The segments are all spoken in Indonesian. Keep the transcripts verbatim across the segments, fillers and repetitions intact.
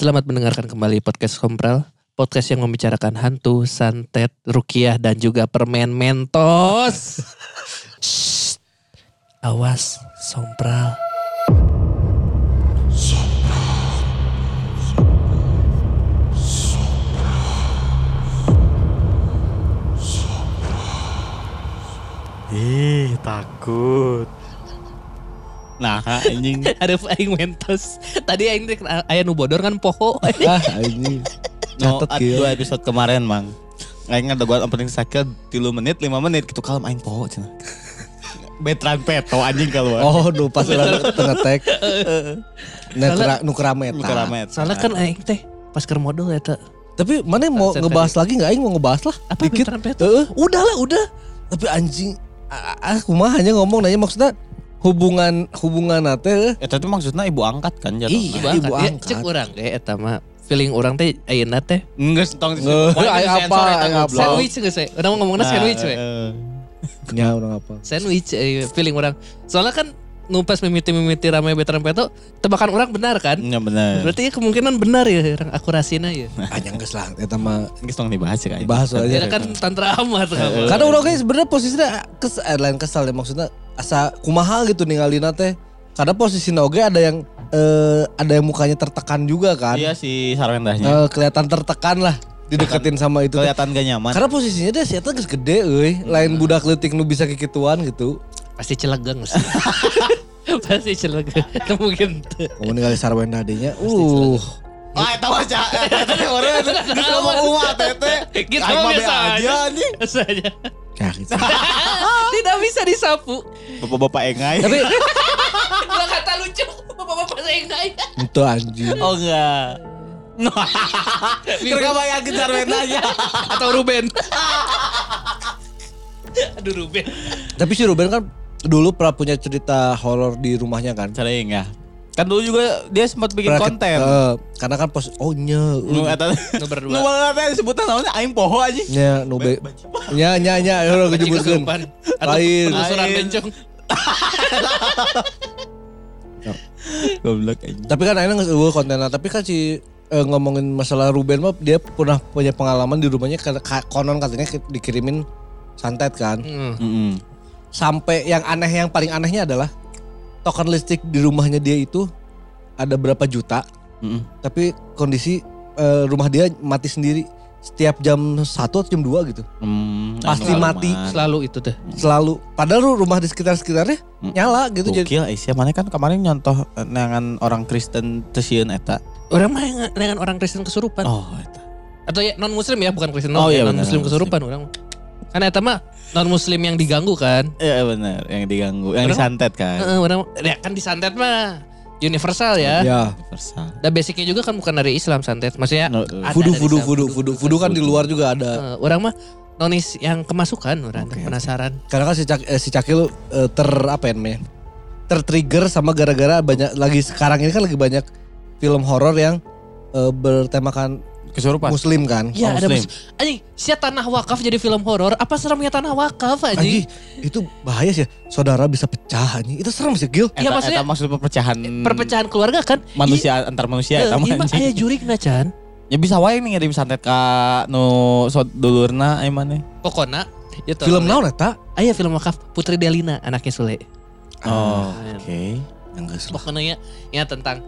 Selamat mendengarkan kembali podcast Sompral, podcast yang membicarakan hantu, santet, rukiah, dan juga permen Mentos. Shh, awas Sompral. Ih, takut. Nah, anjing. Ada aing Mentos. Tadi aing aya nu bodor kan poho. Ah, anjing. No, dua episode kemarin, Mang. Aing ada buat opening sakit tilu menit, lima menit gitu kalem aing poho cenah. Betran peto anjing keluar. Oh, duh pas ulah ngetek. Netra nu keramet. Soalnya kan aing teh pas keur modal eta. Tapi mana mau ngebahas lagi enggak aing mau ngebahas lah. Apa betran peto? Heeh, udahlah udah. Tapi anjing aku mah hanya ngomong nanya maksudnya hubungan hubungan nate eta teh maksudnya ibu angkat kan jatuh. Iya, ibu angkat. Cek urang ge eta mah feeling urang teh ayeuna teh. Geus tong apa sandwich geus we. Urang ngomongna sandwich we. Nya urang apa? Sandwich feeling urang. Soalnya kan numpas mimiti-mimiti ramai beteran peto tebakan orang benar kan? Iya benar. Berarti kemungkinan benar ya orang akurasinya ya. Anjang geus lah eta mah geus tong dibahas ya. Bahas soalnya kan tantra amat. Karena urang ge sebenarnya posisinya kes lain kesal ya maksudnya asa kumaha gitu ningalina teh. Karena posisinya oge ada yang eh, ada yang mukanya tertekan juga kan? Iya si Sarwendahnya. Eh, kelihatan tertekan lah. Dideketin sama itu kelihatan gak nyaman. Karena posisinya dia setan geus gede euy, lain budak leutik nu bisa kikituan gitu. Pasti Cilegon sih. Pasti Cilegon. Mungkin. Kamu tinggal di Sarwendah adenya. Uh. Ah, tahu aja. Tadi orang itu ngomong umat tete. Gitu biasa aja nih. Biasa aja. Tidak bisa disapu. Bapak-bapak engai. Tapi gua kata lucu. Bapak-bapak engai. Itu anjing. Oh enggak. Kira-kira bayang ke Sarwendahnya atau Ruben. Aduh Ruben. Tapi si Ruben kan dulu pernah punya cerita horor di rumahnya kan? Sering ya. Kan dulu juga dia sempat bikin Praket, konten. Uh, karena kan pos oh nya. Nu eta nu berdua. Nu ngaran sebutan namanya aing poho aja. Nya nu be. Nya nya nya ora disebutkeun. Lain penelusuran bencong. Goblok aja. Tapi kan aing geus eueuh kontenna, tapi kan si uh, ngomongin masalah Ruben mah dia pernah punya pengalaman di rumahnya konon katanya dikirimin santet kan. Mm. Mm-hmm. Sampai yang aneh, yang paling anehnya adalah token listrik di rumahnya dia itu ada berapa juta. Mm-hmm. Tapi kondisi uh, rumah dia mati sendiri setiap jam satu atau jam dua gitu. Mm, Pasti mati. Man. Selalu itu deh. Selalu. Padahal rumah di sekitar-sekitarnya mm. nyala gitu. Gokil Aisyah, mana kan kemarin nyontoh dengan orang Kristen tesieun eta. Orang mana dengan orang Kristen kesurupan. Oh eta. Atau ya non muslim ya, bukan Kristen. Oh, ya, non muslim kesurupan orang. Kan eta mah non muslim yang diganggu kan? Iya benar, yang diganggu, yang orang, disantet kan. Heeh, uh, ya kan disantet mah universal ya. Iya, universal. Dan basicnya juga kan bukan dari Islam santet, maksudnya voodoo voodoo voodoo voodoo voodoo kan di luar juga ada. Uh, orang mah nonis yang kemasukan orang okay, penasaran. Okay. Karena kan si Cak, eh, si Cakil eh, ter apa namanya? Tertrigger sama gara-gara banyak lagi sekarang ini kan lagi banyak film horor yang eh, bertemakan kesurupan muslim kan? Iya oh, ada muslim. Anjing, sia tanah wakaf jadi film horor. Apa seremnya tanah wakaf anjing? Anjing, itu bahaya sih. Saudara bisa pecah anjing. Itu serem sih, Gil. Iya maksudnya. Eta maksud perpecahan. Perpecahan keluarga kan. Manusia I, antar manusia eta mah anjing. Iya aya jurigna Chan. Ya bisa wae nih ngirim santet ka nu no, dulurna ieu mane. Pokona eta. Film naon eta? Aya film wakaf Putri Delina anaknya Sule. Oh, oke. Okay. Anggeus. Pokona nya nya tentang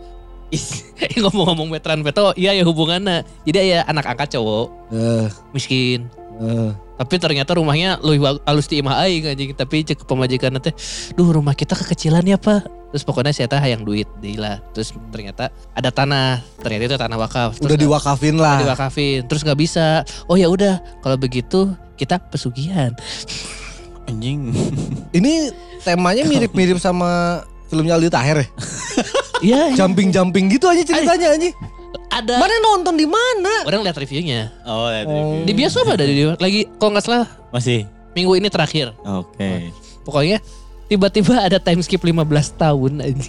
ngomong-ngomong veteran beto, iya ya hubungannya. Jadi ya anak angkat cowok, uh, miskin. Uh. Tapi ternyata rumahnya lebih halus di imah aing anjing. Tapi cek pemajikan teh, duh rumah kita kekecilan ya pak. Terus pokoknya saya tah hayang duit, dilah. Terus ternyata ada tanah, ternyata itu tanah wakaf. Terus udah gak, diwakafin lah. Udah diwakafin, terus gak bisa. Oh ya udah, kalau begitu kita pesugihan. Anjing. Ini temanya mirip-mirip sama filmnya Aldi Taher ya? Iya. Jumping-jumping gitu aja ceritanya aja. Ada. Mana nonton di mana? Orang lihat reviewnya. Oh, lihat review. Di biasa apa ada di lagi kalau enggak salah masih minggu ini terakhir. Oke. Okay. Pokoknya tiba-tiba ada time skip lima belas tahun aja.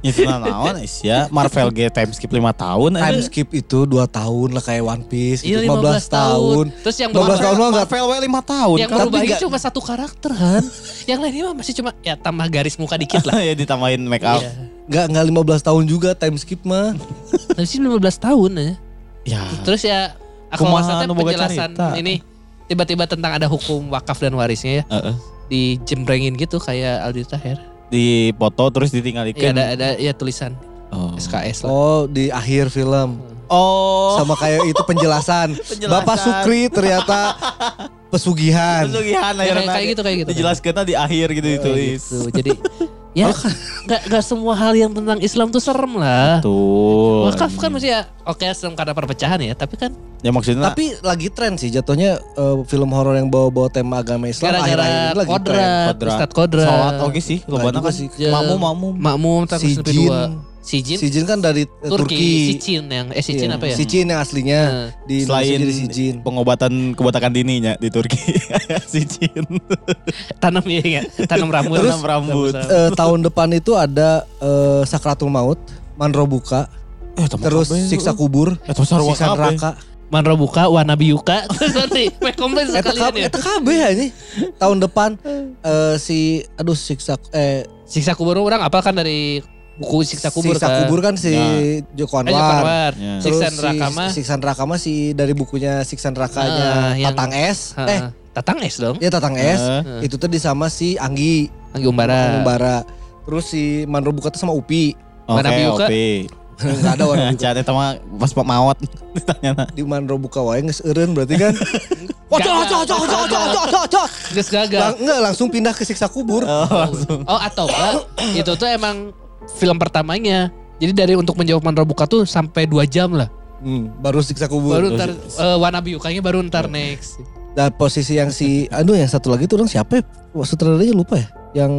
Itu naon Aisyah, Marvel G time skip lima tahun aja. Time skip itu dua tahun lah kayak One Piece itu lima belas tahun. Terus yang lima belas tahun mah enggak Marvel lima tahun. Yang berubahnya cuma satu karakter kan. Yang lainnya mah masih cuma ya tambah garis muka dikit lah. Ya ditambahin make up. Iya. Gak, gak lima belas tahun juga time skip mah. Time skip lima belas tahun ya. Ya. Terus ya aku maksudnya penjelasan carita. Ini tiba-tiba tentang ada hukum wakaf dan warisnya ya. Uh-uh. Dijembrengin gitu kayak Aldi Taher. Di foto terus ditinggal ikan. Iya ada, ada ya tulisan oh. S K S lah. Oh di akhir film. Oh. Sama kayak itu penjelasan. penjelasan. Bapak Sukri ternyata pesugihan. Pesugihan akhirnya. Kayak gitu kayak gitu. Dijelaskan di akhir gitu oh, ditulis. Gitu. Jadi ya gak, gak semua hal yang tentang Islam tuh serem lah. Betul. Wakaf kan mesti ya oke okay, serem karena perpecahan ya tapi kan. Ya maksudnya. Tapi lagi tren sih jatuhnya uh, film horor yang bawa-bawa tema agama Islam. Gara-gara akhir-akhir kodrat, Ustadz Kodrat. Salat oke okay, sih. Nah, kan. sih. Makmum-makmum. Makmum terus lebih dua. Sijin? Sijin kan dari Turki. Turki. Sijin yang, eh Sijin iya. apa ya? Sijin yang aslinya. Nah. Di selain Sijin. Pengobatan kebatakan dininya di Turki. Sijin. Tanam ya enggak? Tanam rambut. Terus, Tanam rambut. Eh, tahun depan itu ada eh, Sakratul Maut, Manrobuka, eh, terus apa ya? Siksa Kubur, eh, Siksa Neraka. Ya. Manrobuka, Wanabiyuka, terus nanti mekomplain sekalian ya. Eta kabeh ini. Tahun depan eh, si, aduh Siksa, eh. Siksa Kubur orang apa kan dari... Buku Siksa Kubur Siksa kan. Kubur kan si ya. Joko Anwar. Eh, Joko Anwar. Ya. Siksa Neraka mah. Si, Siksa Neraka mah si dari bukunya Siksa Nerakanya uh, Tatang S. Uh, eh, Tatang S dong. Iya Tatang S. Uh. Itu tadi sama si Anggi. Anggi Umbara. Umbara. Terus si Manrobuka itu sama Upi. Oke, okay, Upi. Enggak ada orang. Cate sama pas Pak Mawat ditanya. Di Manrobuka wae geus eureun berarti kan. Ocok ocok ocok ocok ocok ocok. Geus gagal. Enggak langsung pindah ke Siksa Kubur. Oh, langsung. Oh, atau kan itu tuh emang film pertamanya. Jadi dari untuk menjawab Manrobuka tuh sampai dua jam lah. Hmm, baru Siksa Kubur. Baru ntar uh, Wanabiu kayaknya baru ntar next. Dan posisi yang si, aduh yang satu lagi tuh orang siapa ya? Sutradaranya lupa ya? Yang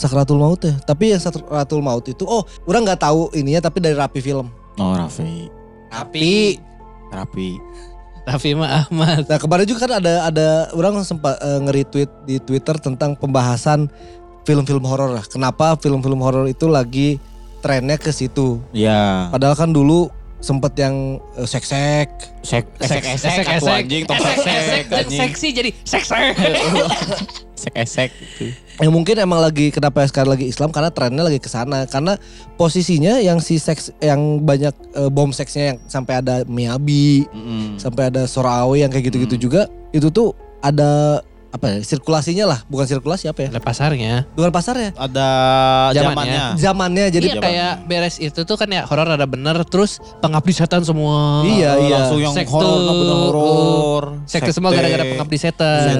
Sakratul Maut ya. Tapi yang Sakratul Maut itu, oh orang gak tahu ininya tapi dari Rapi Film. Oh Rafi. Rapi. Rapi. Rafi mah Ahmad. Nah kemarin juga kan ada, ada orang sempat uh, nge-retweet di Twitter tentang pembahasan film-film horor lah. Kenapa film-film horor itu lagi trennya ke situ? Iya. Padahal kan dulu sempet yang seksek, sek, esek, esek, satu anjing, toksek, esek, seksi jadi seksek, sek, esek. Yang mungkin emang lagi kenapa sekarang lagi Islam karena trennya lagi ke sana. Karena posisinya yang si seks, yang banyak e, bom seksnya yang sampai ada Miyabi, mm. sampai ada Sorawi yang kayak gitu-gitu mm. juga. Itu tuh ada apa ya, sirkulasinya lah, bukan sirkulasi apa ya? Ada pasarnya. Bukan pasarnya. Ada zamannya. Zamannya jadi iya, kayak beres itu tuh kan ya horor ada bener terus Pengabdi Setan semua. Iya, oh, iya. Langsung yang horor. Sekte semua gara-gara Pengabdi Setan.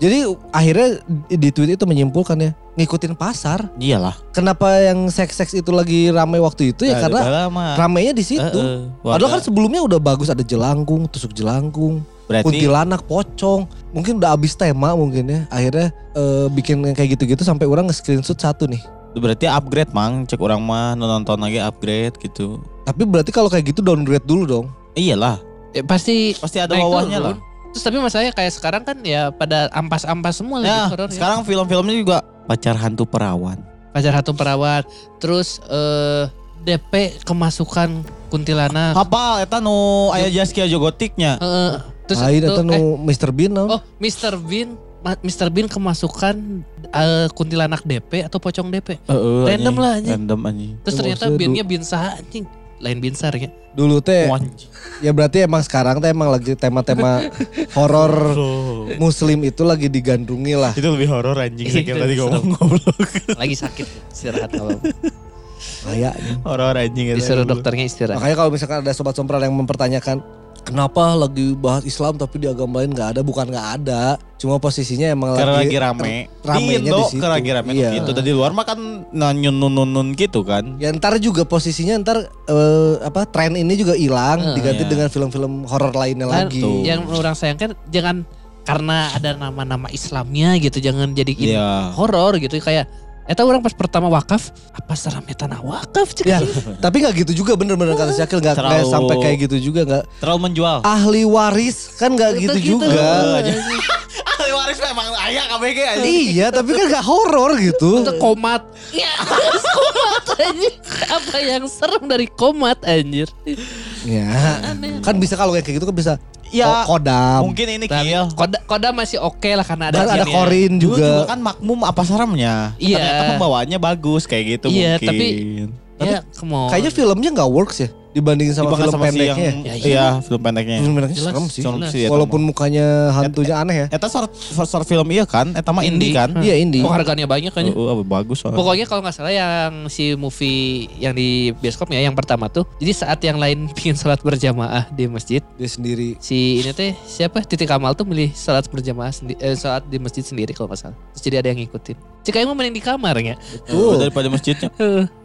Jadi akhirnya di tweet itu menyimpulkan ya, ngikutin pasar. Iyalah. Kenapa yang seks-seks itu lagi ramai waktu itu ya nah, karena lama. Ramainya di situ. Uh, uh, Padahal kan sebelumnya udah bagus ada Jelangkung, Tusuk Jelangkung. Berarti, Kuntilanak, Pocong, mungkin udah abis tema mungkin ya, akhirnya e, bikin yang kayak gitu-gitu sampai orang nge-screenshot satu nih. Berarti upgrade mang, cek orang mah nonton lagi upgrade gitu. Tapi berarti kalau kayak gitu downgrade dulu dong. Iyalah, ya, pasti pasti ada bawahnya lah. Terus tapi masalahnya kayak sekarang kan ya pada ampas-ampas semua ya, lagi horor. Sekarang ya. Film-filmnya juga pacar hantu perawan, pacar hantu perawan, terus e, D P kemasukan Kuntilanak. Apa? Eta nu no, aya Jaskia Jogotiknya. E, terus Aida itu eh, Mister Bean no? Oh Mister Bean Mister Bean kemasukan uh, Kuntilanak D P atau Pocong D P uh, uh, random anjing, lah anjing random anjing terus ternyata oh, Beannya Bean sah anjing lain Bean sar ya dulu teh ya berarti emang sekarang teh emang lagi tema-tema horor muslim itu lagi digandrungi lah itu lebih horor anjing sakit tadi ngomong goblok lagi sakit istirahat kalau kayak horor anjing disuruh dokternya istirahat makanya kalau misalkan ada sobat sompral yang mempertanyakan kenapa lagi bahas Islam tapi di agama lain gak ada? Bukan gak ada, cuma posisinya emang karena lagi, lagi rame. Ramenya di situ. Karena lagi rame iya. Gitu. Dari luar mah kan nyun-nun-nun gitu kan. Ya ntar juga posisinya ntar uh, apa tren ini juga hilang, uh, diganti iya. dengan film-film horor lainnya nah, lagi. Tuh. Yang orang sayangkan jangan karena ada nama-nama Islamnya gitu, jangan jadiin yeah. horor gitu kayak. Eta orang pas pertama wakaf, apa seramnya tanah wakaf cek ya, tapi gak gitu juga bener-bener kata Syakil gak kayak sampai kayak gitu juga gak. Terlalu menjual. Ahli waris kan gak gitu, gitu juga. Gitu. Ahli waris memang ayah K B G aja. Iya tapi kan gak horor gitu. Untuk komat. Ya komat anjir. Apa yang serem dari komat anjir. Ya. Kan bisa kalau kayak gitu kan bisa ya, Kodam. Mungkin ini Kiel. Kodam, Kodam masih oke okay lah karena ada ada Korin juga. Dulu juga kan Makmum apa seremnya. Iya. Ternyata pembawaannya bagus kayak gitu iya, mungkin. Iya tapi, tapi ya, kayaknya filmnya gak works ya. Dibandingin sama Dibangga film sama pendeknya. Si yang, ya, iya, iya film pendeknya. Film pendeknya serem sih. Serem sih walaupun ya, mukanya hantunya aneh ya. Eta short, short, short film iya kan? Eta mah indie kan? Iya indie. Oh, harganya banyak kan? Uh, uh, bagus soalnya. Pokoknya kalau gak salah yang si movie yang di bioskopnya yang pertama tuh. Jadi saat yang lain bikin sholat berjamaah di masjid. Dia sendiri. Si ini teh siapa? Titik Kamal tuh milih sholat berjamaah sendi- eh, sholat di masjid sendiri kalau gak salah. Terus jadi ada yang ngikutin. Cik Aing mau mending di kamarnya. Betul. Daripada masjidnya.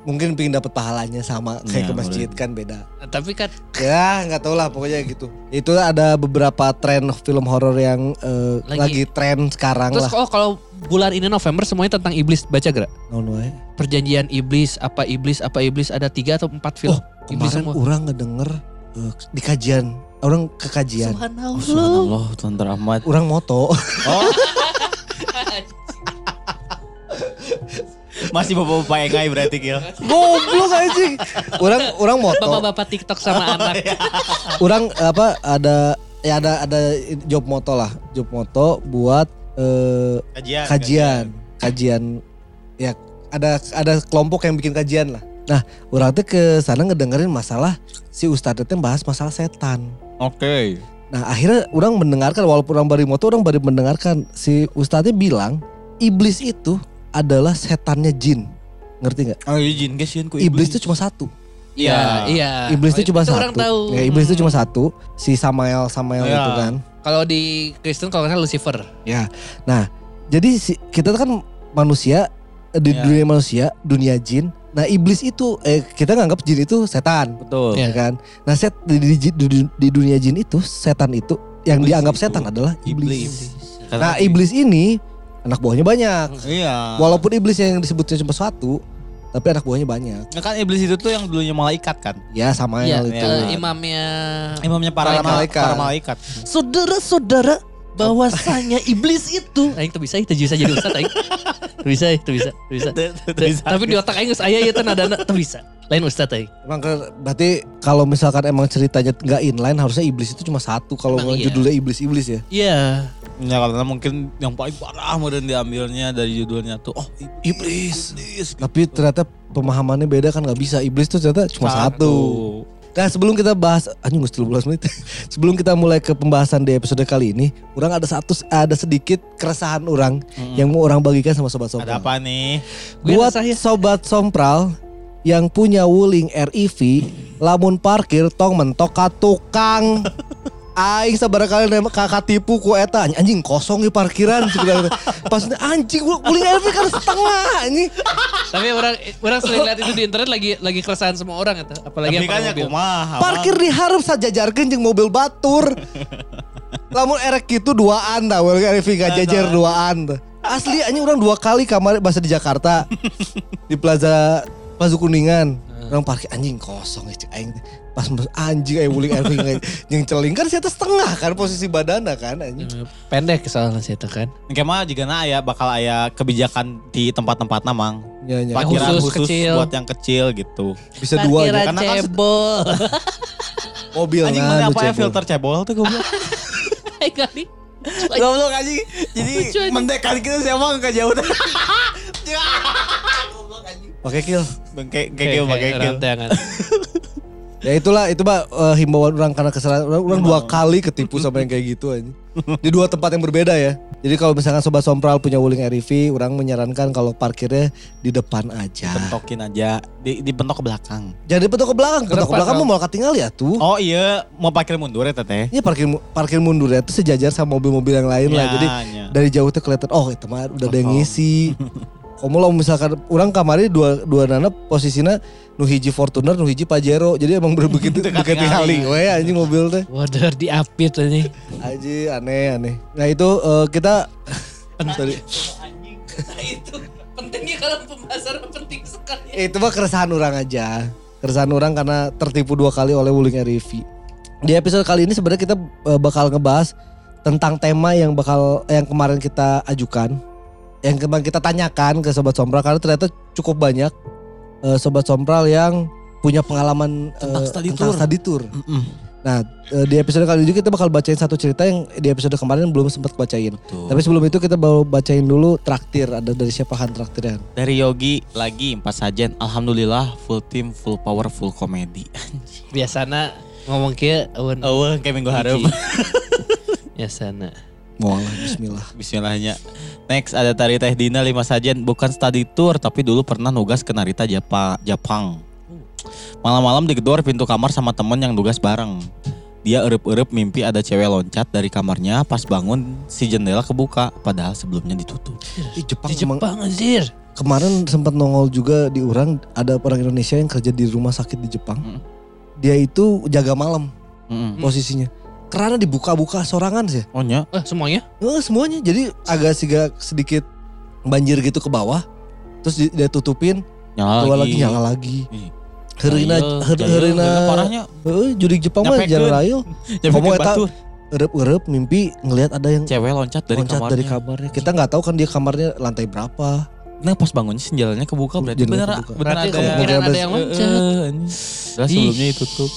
Mungkin pingin dapat pahalanya sama kayak ya, ke masjid kan beda. Tapi kan ya gak tau lah pokoknya gitu. Itu ada beberapa tren film horor yang uh, lagi, lagi tren sekarang. Terus, lah. Terus oh, kalau bulan ini November semuanya tentang iblis. Baca gak? No, no, eh. Perjanjian iblis, apa iblis, apa iblis. Ada tiga atau empat film. Oh kemarin orang ngedenger uh, di kajian. Orang ke kajian. Subhanallah. Subhanallah Tuhan teramat. Orang moto. Oh. Masih bapak-bapak yang ngai berarti Gil. Goblok anjing. Orang orang moto. Bapak-bapak TikTok sama oh, anak. Iya. Orang apa ada ya ada ada job moto lah, job moto buat eh, kajian, kajian, kajian. Kajian ya ada ada kelompok yang bikin kajian lah. Nah, orang teh ke sana ngedengerin masalah si ustadz teh bahas masalah setan. Oke. Okay. Nah, akhirnya orang mendengarkan walaupun orang bari moto orang bari mendengarkan si ustadznya bilang iblis itu adalah setannya jin. Ngerti gak? Oh iya jin, guys, jin ku iblis. Iblis itu cuma satu. Iya, iya. Iblis itu cuma itu satu. Ya, iblis itu cuma satu, si Samael-Samael ya, itu kan. Kalau di Kristen kalau kan Lucifer. Ya. Nah, jadi si, kita kan manusia di ya, dunia manusia, dunia jin. Nah, iblis itu eh, kita nganggap jin itu setan. Betul. Ya kan? Nah, set di, di, di, di dunia jin itu setan itu yang iblis dianggap itu, setan adalah iblis. Iblis. Nah, iblis ini anak buahnya banyak. Iya. Walaupun iblis yang disebutnya cuma satu, tapi anak buahnya banyak. Nah kan iblis itu tuh yang dulunya malaikat kan? Ya sama ya, yang itu. Ya. Imamnya. Imamnya para malaikat. Para malaikat. Saudara-saudara, bahwasanya iblis itu. Aing tuh bisa, itu bisa jadi ustaz aing. Tuh bisa, tuh bisa, tuh bisa. Tapi di otak aing geus aya ieu teh nadana tuh bisa. Lain ustaz aing. Emang berarti kalau misalkan emang ceritanya enggak inline harusnya iblis itu cuma satu kalau judulnya iblis-iblis ya. Iya. Ya karena mungkin yang paling parah modern diambilnya dari judulnya tuh oh iblis, iblis. Tapi ternyata pemahamannya beda kan gak bisa. Iblis tuh ternyata cuma satu, satu. Nah sebelum kita bahas, anjing gue setelah belas menit. Sebelum kita mulai ke pembahasan di episode kali ini, orang ada satu ada sedikit keresahan orang hmm. yang mau orang bagikan sama Sobat Sompral. Ada apa nih? Buat Sobat Sompral yang punya Wuling Air E V, lamun parkir tong mentok ka tukang. Aing sabar kali nama kakak tipu ku eta anjing kosong di parkiran sebenarnya. Pas anjing Wuling Air kan setengah anjing. Tapi orang orang sering lihat itu di internet lagi lagi keresahan semua orang eta, apalagi yang pakai mobil. Kumaha, parkir di hareup sajajarkeun jeung mobil batur. Lamun erek kitu duaan tah Wuling Air gajejer duaan tah. Asli anjing orang dua kali kamari bahasa di Jakarta. Di Plaza Plaza Kuningan. Orang parkir anjing kosong aing pas anjing aing Wuling Air yang celing kan sieta setengah kan posisi badanna kan anjing pendek kesalahan sieta kan. Engke mah jigana aya bakal aya kebijakan di tempat-tempat namang. Ya, ya. Parkiran khusus, khusus kecil, buat yang kecil gitu. Bisa dua aja karena kan cebol. Mobil anjing mana apa ya filter cebol tuh goblok. Hai kali. Goblok anjing. Jadi mendekan kita siapa enggak jauh. Pakai kill, pakai kill, pakai kill. Ya itulah, itu bah uh, himbauan orang karena kesalahan orang, orang dua kali ketipu sama yang kayak gitu aja. Di dua tempat yang berbeda ya. Jadi kalau misalkan Sobat Sompral punya Wuling Air E V, orang menyarankan kalau parkirnya di depan aja. Pentokin aja, di, di pentok ke belakang. Jangan di pentok ke belakang, pentok ke belakang mau malah ketinggal ya tuh. Oh iya, mau parkir mundur ya teteh. Iya parkir parkir mundur ya tuh sejajar sama mobil-mobil yang lain ya, lah. Jadi ya, dari jauh tuh kelihatan, oh itu mah udah ada yang ngisi. Kalau misalkan orang kamari dua dua nana posisinya nu hiji Fortuner nu hiji Pajero. Jadi emang begitu ketinggali. Weh anjing mobil teh. Waduh diapit anjing. Anjing aneh aneh. Nah itu uh, kita tadi anjing itu pentingnya kalau pembahasan penting sekali. Itu mah keresahan orang aja. Keresahan orang karena tertipu dua kali oleh Wuling Air E V. Di episode kali ini sebenarnya kita uh, bakal ngebahas tentang tema yang bakal yang kemarin kita ajukan. Yang kemarin kita tanyakan ke Sobat Sompral karena ternyata cukup banyak uh, Sobat Sompral yang punya pengalaman tentang uh, study tentang tour. Study tour. Mm-mm. Nah di episode kali ini kita bakal bacain satu cerita yang di episode kemarin belum sempat bacain. Betul. Tapi sebelum itu kita baru bacain dulu traktir, ada dari siapa Han traktirnya? Dari Yogi lagi, Empat Sajen, alhamdulillah full team, full power, full komedi. Biasana ngomong kayak awan awan kayak minggu harap. Biasana. Mualah, bismillah. Bismillahnya. Next ada Tari Teh Dina, Lima Sajen, bukan study tour tapi dulu pernah nugas ke Narita Japa, Japang. Malam-malam digedor pintu kamar sama temen yang tugas bareng. Dia erup-erup mimpi ada cewek loncat dari kamarnya, pas bangun si jendela kebuka padahal sebelumnya ditutup. Di Jepang, di Jepang anjir. Kemarin sempat nongol juga di urang, ada orang Indonesia yang kerja di rumah sakit di Jepang. Mm. Dia itu jaga malam mm. posisinya. Karena dibuka-buka sorangan sih. Oh iya? Eh semuanya? Eh semuanya, jadi agak siga, sedikit banjir gitu ke bawah. Terus dia tutupin, nyala lagi. lagi. Nyala lagi. Ih. Herina, herina, parahnya, uh, judik Jepang mah jalan layu. Ngomong eta, erup-erup mimpi ngelihat ada yang cewek loncat dari loncat kamarnya. Dari kamarnya. Kita nggak tahu kan dia kamarnya lantai berapa. Nah pas bangunnya senjalannya kebuka berarti. Bener, bener ada, ada, ada, ada yang loncat. Jelas sebelumnya itu tuh.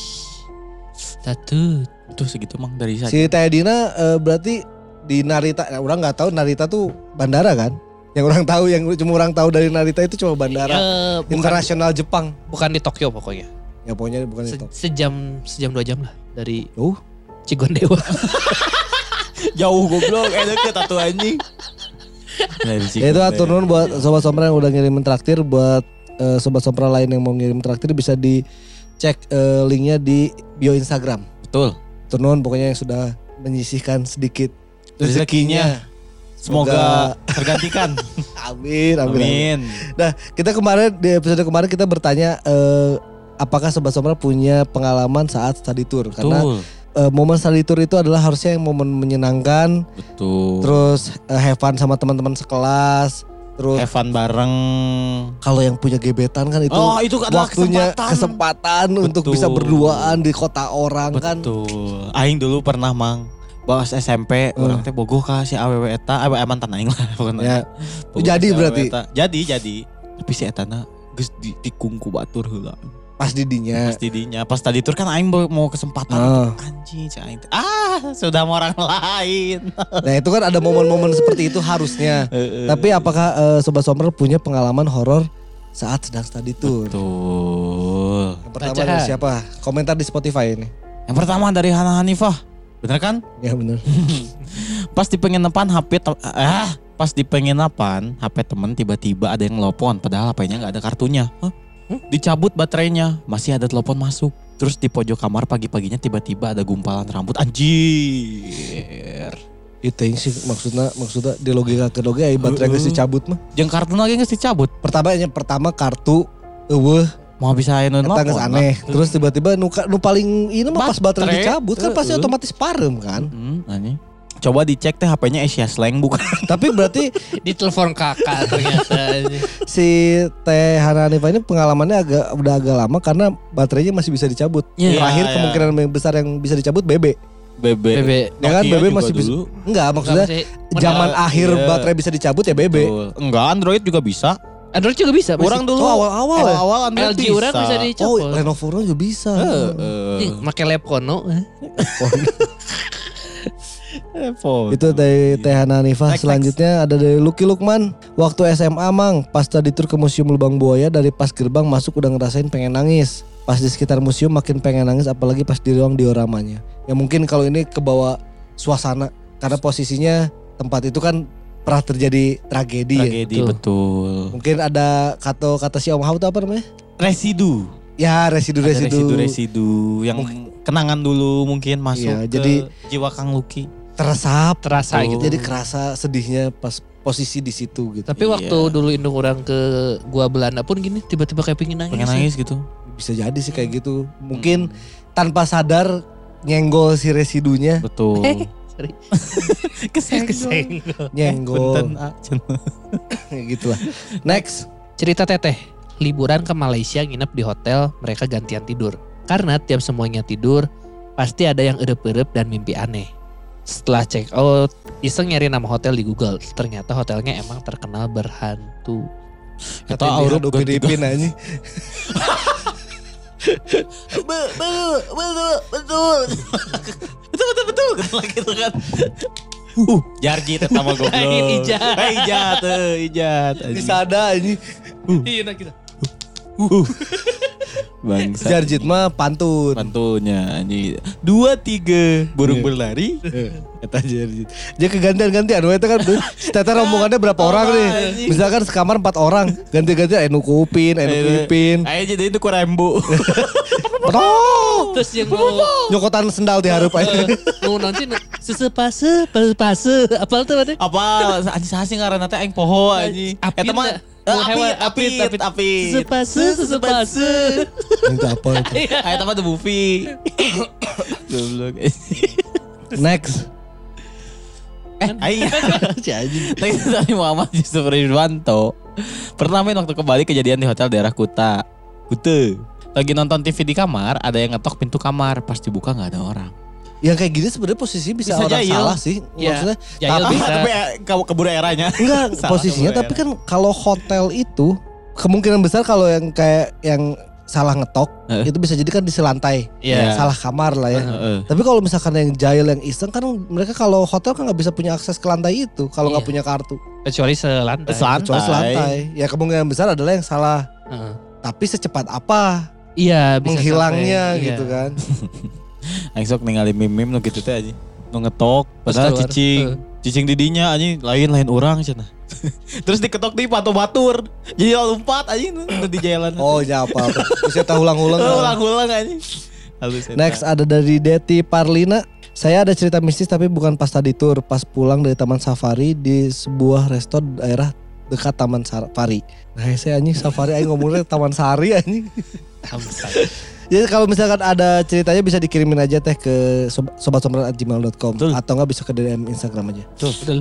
Satu, tuh segitu mang dari saya. Si Tedina uh, berarti di Narita, nah, orang nggak tahu Narita tuh bandara kan? Yang orang tahu, yang cuma orang tahu dari Narita itu cuma bandara e, internasional Jepang. Bukan di Tokyo pokoknya. Ya pokoknya bukan Se, di Tokyo. Sejam, sejam dua jam lah dari uh. Cigondewa. Jauh goblok, enak ke tatu anjing. Ya itu aturun buat Sobat Sompral yang udah ngirimin traktir. Buat uh, Sobat Sompral lain yang mau ngirim traktir bisa dicek uh, linknya di bio Instagram. Betul. Aturun pokoknya yang sudah menyisihkan sedikit rezekinya. Semoga tergantikan. Amin, amin, amin. Nah, kita kemarin di episode kemarin kita bertanya eh, apakah Sobat Sompral punya pengalaman saat study tour? Betul. Karena eh, momen study tour itu adalah harusnya yang momen menyenangkan. Betul. Terus eh, have fun sama teman-teman sekelas. Terus have fun bareng. Kalau yang punya gebetan kan itu, oh, itu waktunya kesempatan, kesempatan untuk bisa berduaan di kota orang. Betul. Kan. Betul. Aing dulu pernah mang. Pas S M P uh. orang teh bogoh ka si awewe eta, awewe mantan aing lah pokoknya. Ya. Jadi si berarti. Eta. Jadi jadi. Tapi si etana geus tikungku batur heula. Pas didinya. Pas didinya. Pas tadi tur kan aing mau kesempatan uh. anjing si aing. Ah, sudah sama orang lain. Nah, itu kan ada momen-momen seperti itu harusnya. Uh, uh. Tapi apakah uh, Sobat Sompral punya pengalaman horor saat sedang study tour? Betul. Yang pertama dari siapa? Komentar di Spotify ini. Yang pertama dari Hana Hanifah. Bener kan? Ya bener. Pas di penginapan H P te- ah, pas di penginapan H P temen tiba-tiba ada yang nelpon padahal H P-nya enggak ada kartunya. Huh? Dicabut baterainya, masih ada telepon masuk. Terus di pojok kamar pagi-paginya tiba-tiba ada gumpalan rambut anjir. Itu sih maksudnya maksudnya di logika ke logika baterai geus dicabut mah. Jeung kartuna ge geus dicabut. Pertama pertama kartu eueuh mau bisa ayeuna nelpon aneh. Nah. Terus tiba-tiba nu, nu paling ini mah pas baterai dicabut kan pasti uh, uh. otomatis parem kan. Hmm, aneh. Coba dicek teh H P-nya Asia Slang bukan. Tapi berarti ditelepon kakak ternyata. Si Teh Hanifah ini pengalamannya agak udah agak lama karena baterainya masih bisa dicabut. Yeah, Terakhir yeah. kemungkinan besar yang bisa dicabut B B. Bebe. Bebe. Ya kan Bebe masih bisa. Dulu. Enggak maksudnya enggak, zaman benar. Akhir yeah. baterai bisa dicabut ya Bebe. Betul. Enggak, Android juga bisa. Android juga bisa. Orang dulu oh, awal-awal ya? Awal Android L G bisa. Orang bisa dicopot. Oh Lenovo orang juga bisa. Ini pakai lab kono. Itu dari Teh Hanifah. Selanjutnya ada dari Lucky Lukman. Waktu S M A mang, pas tadi tur ke Museum Lubang Buaya dari pas gerbang masuk udah ngerasain pengen nangis. Pas di sekitar museum makin pengen nangis apalagi pas di ruang dioramanya. Ya mungkin kalau ini kebawa suasana karena posisinya tempat itu kan pernah terjadi tragedi, tragedi ya? Betul. betul. Mungkin ada kata kata si Om Hao itu apa namanya? Residu. Ya residu-residu. Residu-residu yang mungkin, kenangan dulu mungkin masuk ya, ke jadi, jiwa Kang Lucky. Teresap, terasa gitu. Jadi kerasa sedihnya pas posisi di situ gitu. Tapi iya. waktu dulu indung orang ke Gua Belanda pun gini tiba-tiba kayak pengen nangis. Pengen nangis gitu. Bisa jadi sih kayak gitu. Mungkin hmm. tanpa sadar nyenggol si residunya. Betul. Keseng-keseng nyenggol gitu lah. Next cerita teteh, liburan ke Malaysia nginep di hotel, mereka gantian tidur karena tiap semuanya tidur pasti ada yang erep-erep dan mimpi aneh. Setelah check out iseng nyari nama hotel di Google, ternyata hotelnya emang terkenal berhantu. Kata aurup ganti-ganti Betul, betul, betul, betul, betul, betul, lagi tuh kan. Uh, Jarji tetama goblok. Ini ijat, ijat, ijat. Disada ini. Iya nak kita. Uh, bang. Jarjit mah pantun. Pantunnya anjing. Dua tiga burung berlari. Kata Jarjit. Dia kegantian-gantian. Itu kan tata rombongannya berapa orang nih? Misalkan sekamar empat orang. Ganti-gantian. Enu kupin, enu kupin. Ayo jadi itu kurembu. Betul. Terus yang nyokotan sendal diharup aja. Mau nanti sesepase, sesepase. Apal tuh berarti? Apal. Anjing sasi ngaran nanti aing poho anjing. Eta mah. Apit, apit, apit, apit. Sepase, sepase. Itu apa itu? Ayo tambah tuh Buffy. Goblok. Next. Eh, ayo. Tapi tadi Muhammad Yusuf Ridwanto pernah main waktu ke Bali, kejadian di hotel daerah Kuta. Kuta. Lagi nonton T V di kamar, ada yang ngetok pintu kamar. Pas dibuka gak ada orang. Yang kayak gini sebenarnya posisi bisa, bisa orang jahil. Salah sih. Ya. Maksudnya. Jahil tapi, bisa. Tapi keburu eranya. Enggak posisinya tapi kan kalau hotel itu. Kemungkinan besar kalau yang kayak yang salah ngetok. Uh. Itu bisa jadi kan di selantai. Yeah. Salah kamar lah ya. Uh, uh. Tapi kalau misalkan yang jahil yang iseng kan mereka kalau hotel kan gak bisa punya akses ke lantai itu. Kalau yeah. Gak punya kartu. Kecuali selantai. Selantai. Kecuali selantai. Ya kemungkinan besar adalah yang salah. Uh. Tapi secepat apa. Iya. Bisa menghilangnya sampai, gitu iya. Kan. Angsok ningali mimim nu kitu teh anjing. Nu ngetok, padahal cicing. Cicing di dinya anjing lain-lain urang cenah. Terus diketok di pato batur. Jadi lompat anjing nu di jalan. Oh, ya apa. Terus eta ulang-ulang. Ulang-ulang anjing. Next ada dari Deti Parlina. Saya ada cerita mistis tapi bukan pas tadi tur, pas pulang dari Taman Safari di sebuah restoran daerah dekat Taman Safari. Nah, saya anjing Safari aing ngomongnya Taman Sari anjing. Taman Sari. Jadi kalau misalkan ada ceritanya bisa dikirimin aja teh ke sobat sompral at gmail dot com atau enggak bisa ke D M Instagram aja. Betul. Betul.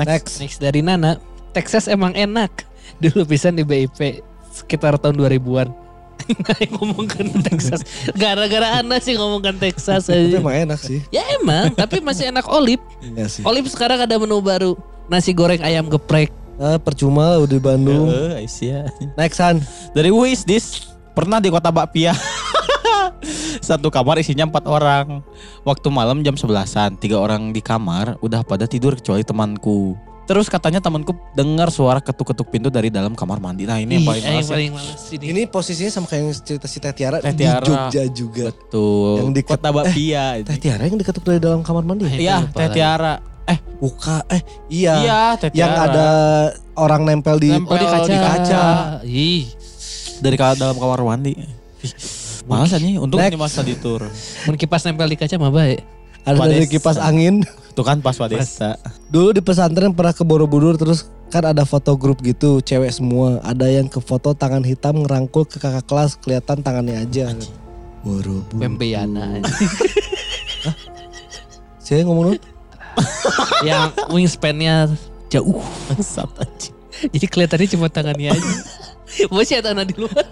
Next. Next dari Nana. Texas emang enak. Dulu pisan di B I P sekitar tahun dua ribuan. Ngomongkan Texas. Gara-gara Ana sih ngomongkan Texas aja. Tapi emang enak sih. Ya emang, tapi masih enak Olip. Ya sih. Olip sekarang ada menu baru. Nasi goreng ayam geprek. Ah, percuma lah udah di Bandung. Heeh, Aisyah. Next San. Dari Wish This. Pernah di kota Bakpia. Satu kamar isinya empat orang. Waktu malam jam sebelasan, tiga orang di kamar udah pada tidur kecuali temanku. Terus katanya temanku dengar suara ketuk-ketuk pintu dari dalam kamar mandi. Nah ini Ih, yang paling males. Ya. Paling males ini. ini posisinya sama kayak yang cerita si Teh Tiara di Jogja juga. Betul. Yang di kota Bakpia. Eh, Teh Tiara yang diketuk dari dalam kamar mandi. Iya Teh Tiara. Eh, buka eh iya. Iya Teh Tiara. Yang ada orang nempel di, nempel oh, di kaca. Di kaca. Ih. Dari dalam kamar mandi. Males anjing, untung ini masa di tur. Mun kipas nempel di kaca mah bae. Ada dari kipas angin. Tuh kan pas Wadesa. Dulu di pesantren pernah ke Borobudur terus kan ada foto grup gitu, cewek semua. Ada yang ke foto tangan hitam ngerangkul ke kakak kelas, kelihatan tangannya aja. Borobudur. Pembeana anjing. Hah? Saya ngomong dulu. Yang wingspan-nya jauh. Bangsat anjing. Jadi kelihatannya cuma tangannya aja. Masih ada anak di luar.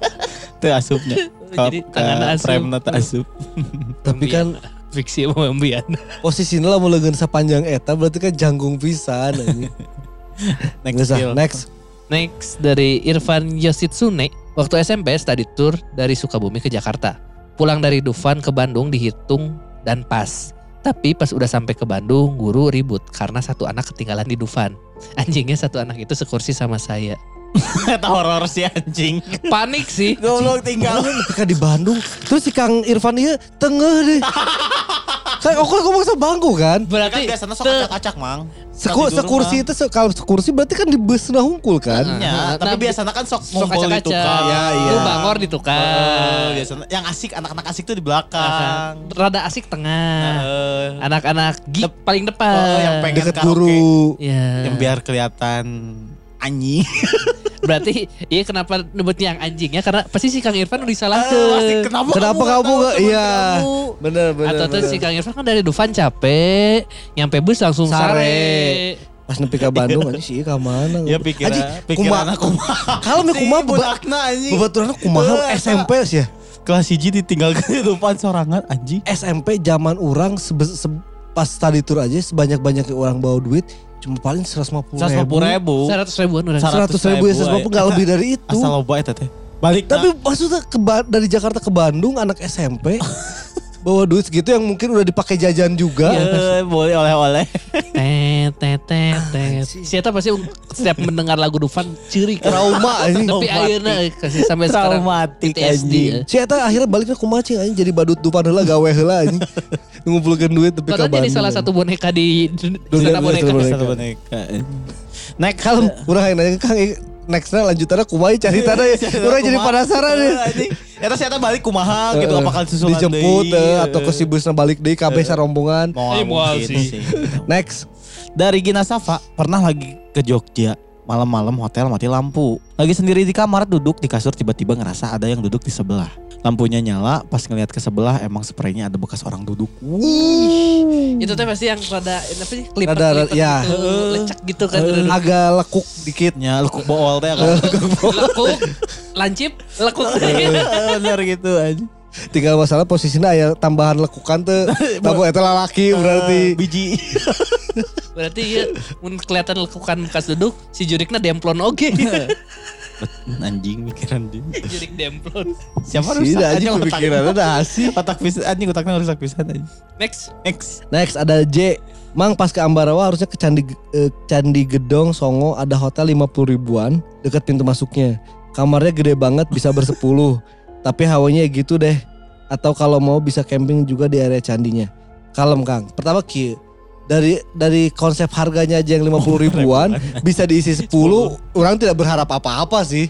Itu asupnya. Jadi tangan asup. Frame nata asup. Tapi kan fiksi sama ambian. Posisinya lah mulai gensa panjang eta berarti kan janggung pisan. Next. Next. Next dari Irfan Yositsune. Waktu S M P study tour dari Sukabumi ke Jakarta. Pulang dari Dufan ke Bandung dihitung dan pas. Tapi pas udah sampai ke Bandung guru ribut karena satu anak ketinggalan di Dufan. Anjingnya satu anak itu sekursi sama saya. Eta horor si anjing. Panik sih. Golok tinggal mereka di Bandung. Terus si Kang Irfan dia tengah deh. Kayak aku ngomong sama bangku kan. Berarti kan biasanya sok acak-acak mang. Seku, sekursi itu kalau sekursi berarti kan di busna hungkul kan. Iya, tapi nah, biasanya kan sok sok acak-acak. Ya, iya. Lu bangor ditukar. Oh, biasanya yang asik anak-anak asik tuh di belakang. Rada asik tengah. Uh, anak-anak de- paling depan. Oh, yang pengen deket guru. Ya. Yang biar kelihatan anjing. Berarti iya kenapa nyebutnya yang anjingnya karena pasti si Kang Irfan udah salah tuh. Kenapa, kenapa kamu enggak? Iya. Benar benar. Atau tuh si Kang Irfan kan dari Dufan capek, nyampe bus langsung sare. sare. Pas nepi ke Bandung anjing sih ka mana? Ya pikiran, anji, pikiran aku mah. Kalau mah kumaha budakna anjing. Babaturan kumaha S M P sih ya. Kelas satu ditinggal ke Dufan sorangan anjing. S M P zaman urang sebe- se- pas study tour aja sebanyak-banyaknya orang bawa duit. Cuma paling seratus lima puluh ribu. seratus lima puluh ribu. seratus ribuan udah. seratus ribu ya, seratus lima puluh ribu gak lebih dari itu. Asal loba eta teh. Balik. Tapi nah. maksudnya ke, dari Jakarta ke Bandung anak S M P bawa duit segitu yang mungkin udah dipakai jajan juga. Iya, boleh oleh-oleh. Tetetetet. Siapa pasti setiap mendengar lagu Dufan ciri trauma anjing. Tapi akhirnya kasih sampai sekarang traumatik P T S D. Siapa akhirnya baliknya kumacing anjing jadi badut Dufan heula gawe heula anjing. Ngumpulkeun duit tapi ka Bandung. Kan jadi salah satu boneka di dunia boneka. Satu boneka. Nah, kalau urang nanya Kang nextnya lanjutannya kumaha cari tanah ya. Urang jadi penasaran anjing. Eta siapa balik kumaha gitu, apakah susulan dijemput deh, atau ke si busnya balik deh K B sarombongan. Moal sih. Next. Dari Gina Safa, pernah lagi ke Jogja. Malam-malam hotel mati lampu. Lagi sendiri di kamar duduk di kasur tiba-tiba ngerasa ada yang duduk di sebelah. Lampunya nyala, pas ngeliat ke sebelah emang spraynya ada bekas orang duduk. Wuh. Itu tuh pasti yang pada apa sih? Klipet-klipet ya. Gitu, lecek gitu kan. Duduk. Agak lekuk dikitnya, lekuk bool teh kan. Lekuk, lancip, lekuk. Bener gitu aja. Tinggal masalah posisinya ya tambahan lekukan tuh. Tahu itu lalaki berarti. Biji. Berarti ya, mun kelihatan lekukan bekas duduk, si juriknya demplon oge. Anjing pikiran dia. Jurik demplon. Siapa rusak anjing pikiran udah asih. Otak pisan anjing otaknya rusak pisan anjing. Next, next. Next ada J. Mang pas ke Ambarawa harusnya ke Candi eh, Candi Gedong Songo ada hotel lima puluh ribuan dekat pintu masuknya. Kamarnya gede banget bisa bersepuluh. Tapi hawanya gitu deh. Atau kalau mau bisa camping juga di area candinya. Kalem Kang. Pertama Q. Dari dari konsep harganya aja yang lima puluh ribuan bisa diisi sepuluh, orang tidak berharap apa-apa sih.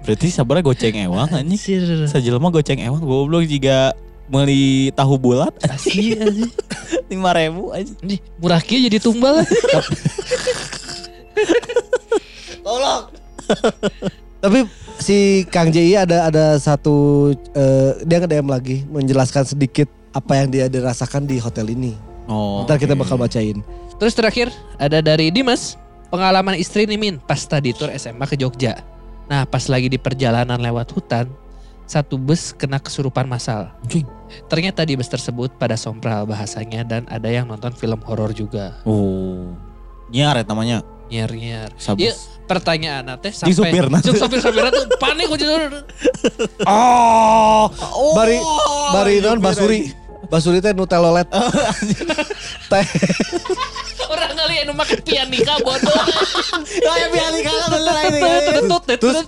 Berarti sabarnya goceng ewang anjing. Sajelma goceng ewang goblok juga meli tahu bulat anjing. lima ribu anjing. Murah kieu jadi tumbal. Tolong. Tapi si Kang J I ada ada satu uh, dia nge-D M lagi menjelaskan sedikit apa yang dia dirasakan di hotel ini. Oh, ntar kita bakal bacain. Terus terakhir ada dari Dimas. Pengalaman istri Nimin pas tadi tur S M A ke Jogja. Nah pas lagi di perjalanan lewat hutan, satu bus kena kesurupan massal. Ternyata di bus tersebut pada Sompral bahasanya dan ada yang nonton film horor juga. Oh, nyiar ya namanya? Nyiar-nyiar. Iya pertanyaan teh sampai. Di supir nanti. Supir-supirnya tuh panik. Oh, oh, bari, bari non basuri. Basuri teh nu telolet. Teh. Orang kali anu make pianika bodoh. Aya pianika bener ini. Terus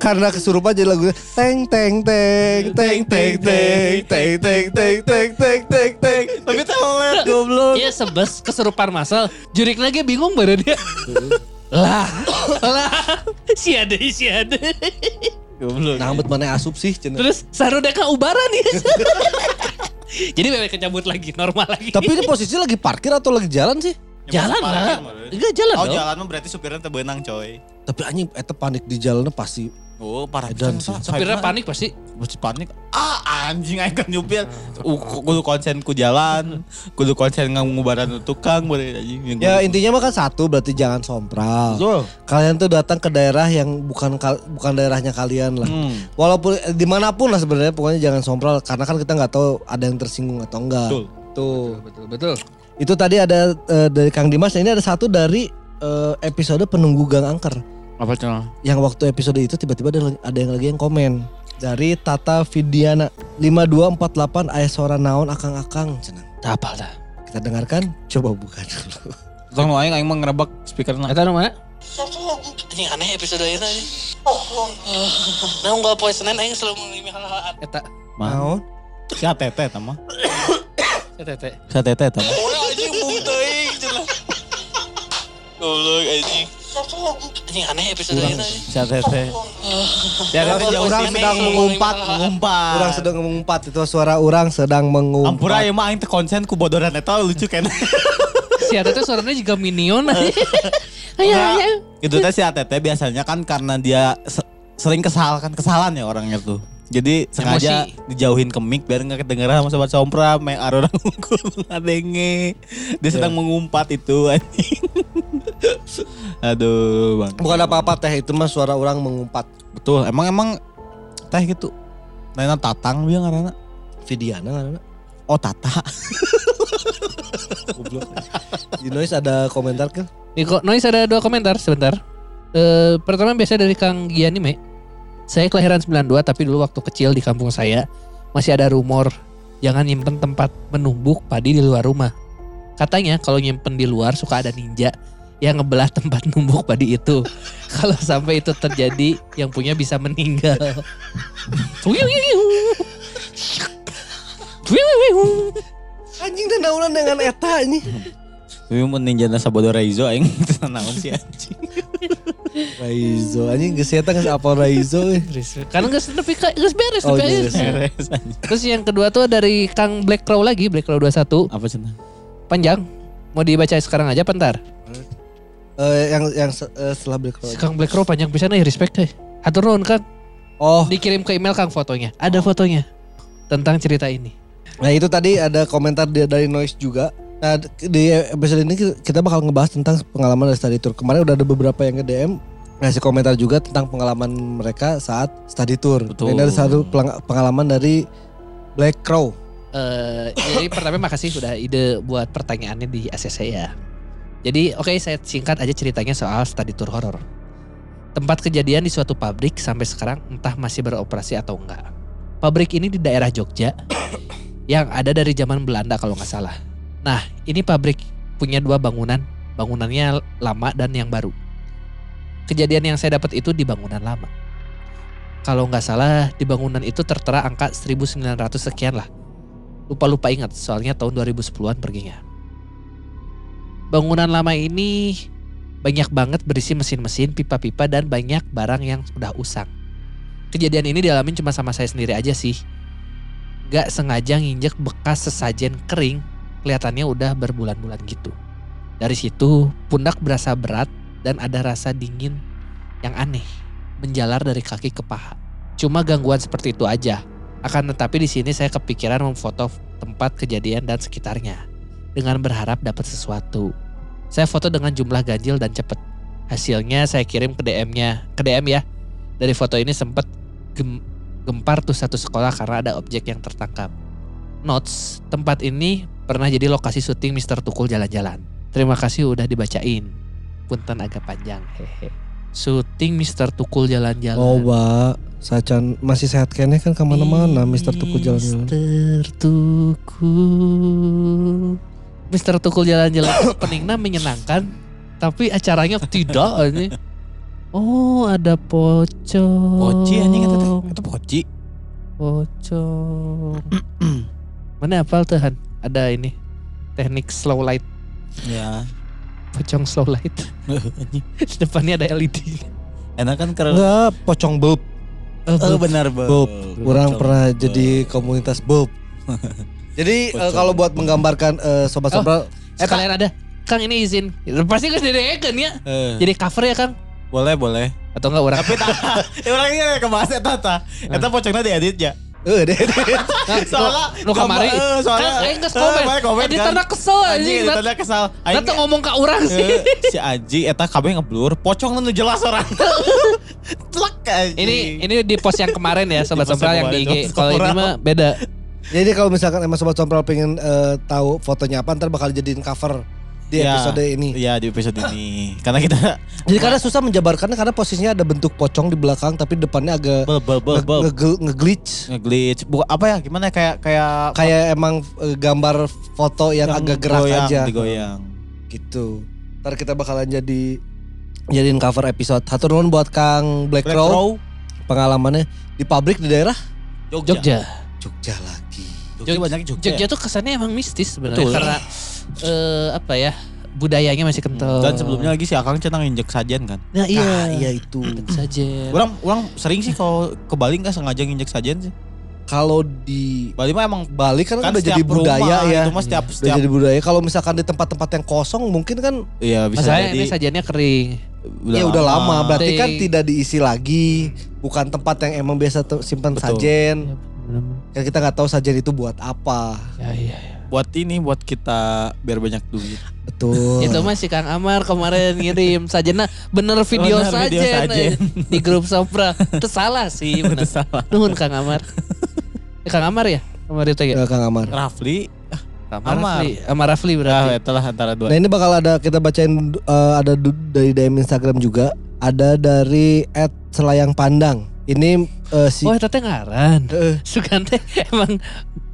karena kesurupan jadi lagu teng teng teng teng teng teng teng teng teng teng teng teng teng. Tapi telolet goblok. Iya sebes kesurupan masal. Jurik lagi bingung badan dia. Lah. Lah. Si ade si ade. Nambet mana asup sih. Cina. Terus sarudaka ubaran ya. Jadi bebek kecabut lagi, normal lagi. Tapi ini posisi lagi parkir atau lagi jalan sih? Jalan lah. Enggak jalan dong. Oh jalan berarti supirnya tebenang coy. Tapi anjing itu panik di jalannya pasti. Oh parah pisan. Supirnya panik pasti. Pasti panik. Ah anjing aing kan nyupir. Kudu konsen ku jalan. Kudu konsen ngubaran tukang. Ya intinya mah kan satu berarti jangan sompral. Betul. Kalian tuh datang ke daerah yang bukan bukan daerahnya kalian lah. Hmm. Walaupun dimanapun lah sebenarnya pokoknya jangan sompral. Karena kan kita gak tahu ada yang tersinggung atau enggak. Betul. Tuh. Betul, betul, betul. Itu tadi ada uh, dari Kang Dimas. Ini ada satu dari uh, episode penunggu Gang Angker. Apa channel? Yang waktu episode itu tiba-tiba ada, ada yang lagi yang komen dari Tata Vidiana lima dua empat delapan aya sora naon akang-akang cenah. Tah apal dah. Kita dengarkan, coba buka dulu. Tong aing aing mah ngrebek speakerna. Eta mana? Ini aneh episode ieu teh. Oh. Nah, unggal poe Senin aing selalu ngimi hal-hal eta. Naon? Si Tete eta mah. Si Tete. Si Tete eta. Ulah anjing mung teuing cenah. Goblok anjing. Ini aneh episode ini. Siapa-siapa. Orang sedang mengumpat. Mengumpat. Orang sedang mengumpat. Itu suara orang sedang mengumpat. Ampura ya mah, yang terkonsen ku bodoran. Itu lucu kan. Si A T T suaranya juga minion. Itu teh si A T T biasanya kan karena dia sering kesal kan. Kesalahan ya orangnya tuh. Jadi sengaja dijauhin ke mic biar gak kedengeran sama sobat sompra. Main arorang ngukul ngadenge. Dia sedang mengumpat itu anjing. Aduh bang. Bukan apa-apa teh itu mah suara orang mengumpat. Betul emang emang teh gitu. Nana Tatang dia ngarana. Vidiana ngarana. Oh Tata. Di noise ada komentar kan? Di noise ada dua komentar sebentar. E, pertama biasanya dari Kang Gianime. Saya kelahiran sembilan puluh dua, tapi dulu waktu kecil di kampung saya masih ada rumor jangan nyimpen tempat menumbuk padi di luar rumah. Katanya kalau nyimpen di luar suka ada ninja yang ngebelah tempat numbuk padi itu. Kalau sampai itu terjadi, yang punya bisa meninggal. Anjing dan naulan dengan eta ini. Wiu meninja na Sabodo Raizo aing naon si anjing. Raizo anjing geus eta geus apal Raizo euy. Karena geus nepi geus beres oh, nepi. Beres. Terus yang kedua tuh dari Kang Black Crow lagi, Black Crow dua puluh satu. Apa cenah? Panjang. Mau dibaca sekarang aja pentar. Uh, yang yang uh, setelah Black Crow. Kang Black Crow panjang pisan euy, respect euy. Hatur nuhun Kang. Oh, dikirim ke email Kang fotonya. Ada fotonya. Tentang cerita ini. Nah, itu tadi ada komentar dari Noise juga. Nah di episode ini kita bakal ngebahas tentang pengalaman dari study tour. Kemarin udah ada beberapa yang nge-D M ngasih komentar juga tentang pengalaman mereka saat study tour. Betul. Ini ada satu pengalaman dari Black Crow. Uh, jadi pertama makasih sudah ide buat pertanyaannya di A C C ya. Jadi oke okay, saya singkat aja ceritanya soal study tour horor. Tempat kejadian di suatu pabrik sampai sekarang entah masih beroperasi atau enggak. Pabrik ini di daerah Jogja yang ada dari zaman Belanda kalau nggak salah. Nah, ini pabrik punya dua bangunan, bangunannya lama dan yang baru. Kejadian yang saya dapat itu di bangunan lama. Kalau nggak salah, di bangunan itu tertera angka seribu sembilan ratus sekian lah. Lupa-lupa ingat, soalnya tahun dua ribu sepuluhan perginya. Bangunan lama ini banyak banget berisi mesin-mesin, pipa-pipa, dan banyak barang yang sudah usang. Kejadian ini dialamin cuma sama saya sendiri aja sih. Nggak sengaja nginjek bekas sesajen kering, kelihatannya udah berbulan-bulan gitu. Dari situ pundak berasa berat dan ada rasa dingin yang aneh menjalar dari kaki ke paha. Cuma gangguan seperti itu aja. Akan tetapi di sini saya kepikiran memfoto tempat kejadian dan sekitarnya dengan berharap dapat sesuatu. Saya foto dengan jumlah ganjil dan cepet. Hasilnya saya kirim ke D M-nya, ke D M ya. Dari foto ini sempat gem- gempar tuh satu sekolah karena ada objek yang tertangkap. Notes, tempat ini pernah jadi lokasi syuting Mister Tukul jalan-jalan. Terima kasih udah dibacain. Punten agak panjang. Hehe. Syuting Mister Tukul jalan-jalan. Oh, Ba. Sacan masih sehat kene kan kemana-mana Mister Tukul jalan-jalan. Mister Tukul. Mister Tukul jalan-jalan peningnya menyenangkan, tapi acaranya tidak ini. Oh, ada pocong. Poci anjing itu itu poci. Pocong. Mana hafal tuh? Ada ini teknik slow light. Ya. Pocong slow light. Depannya ada L E D. Enak kan karena enggak pocong bob. Oh, benar bob. Kurang pernah bob. Jadi komunitas bob. Jadi uh, kalau buat menggambarkan uh, sobat sobat oh, eh kalian ada. Kang ini izin. Pasti kan didekeun ya. Uh. Jadi cover ya Kang. Boleh boleh. Atau enggak orang. Tapi tata. Orangnya kebahasa tata. Eta pocongnya diedit ya. Eh, deh. Soalnya lu kemarin soalnya aing geus komen. Editorna kesel anjing. Editorna kesel. Aing teh ngomong ka urang sih. Si Aji eta kabeh ngeblur, pocong nu jelas orang. Telak anjing. Ini ini di post yang kemarin ya sobat Sompral yang di I G. Kalau ini mah beda. Jadi kalau misalkan emang sobat Sompral pengen uh, tahu fotonya apa, ntar bakal jadiin cover di ya, episode ini. Iya di episode ini. Karena kita jadi karena susah menjabarkannya karena posisinya ada bentuk pocong di belakang tapi depannya agak nge-glitch. Nge-glitch. Bukan apa ya? Gimana kayak kayak kayak emang uh, gambar foto yang, yang agak gerak goyang, aja. Digoyang. Gitu. Ntar kita bakalan jadi jadiin cover episode. Hatur nuhun buat Kang Black, Black Crow. Crow. Pengalamannya di pabrik di daerah Jogja. Jogja, Jogja lagi. Jogja, Jogja, Jogja, Jogja tuh kesannya emang mistis sebenarnya karena Uh, apa ya budayanya masih kental. Dan sebelumnya lagi si Akang Cenang injek sajen kan. Nah iya, ah, iya itu sajen. Orang orang sering sih kalau ke Bali nggak sengaja injek sajen sih. Kalau di Bali mah emang Bali kan, kan udah jadi budaya rumah, ya. Itu mah setiap, setiap udah jadi budaya. Kalau misalkan di tempat-tempat yang kosong mungkin kan. Iya bisa jadi. Ini sajennya kering. Udah ya lama. Udah lama. Berarti kan tidak diisi lagi. Bukan tempat yang emang biasa simpan sajen. Kan kita nggak tahu sajen itu buat apa. Ya iya. Ya. Buat ini, buat kita biar banyak duit. Betul. Itu mah si Kang Amar kemarin ngirim sajena bener video saja di grup Sopra. Itu salah sih bener. Nuhun Kang Amar. Ya, Kang Amar ya? Amar itu ya? Kang Amar. Rafli. Amar. Rafli. Amar Rafli berarti. Nah, itulah antara dua. Nah ini bakal ada, kita bacain uh, ada dari D M Instagram juga. Ada dari at Selayang Pandang. Ini uh, si oh teteh ngaran. Uh, Sugan teh emang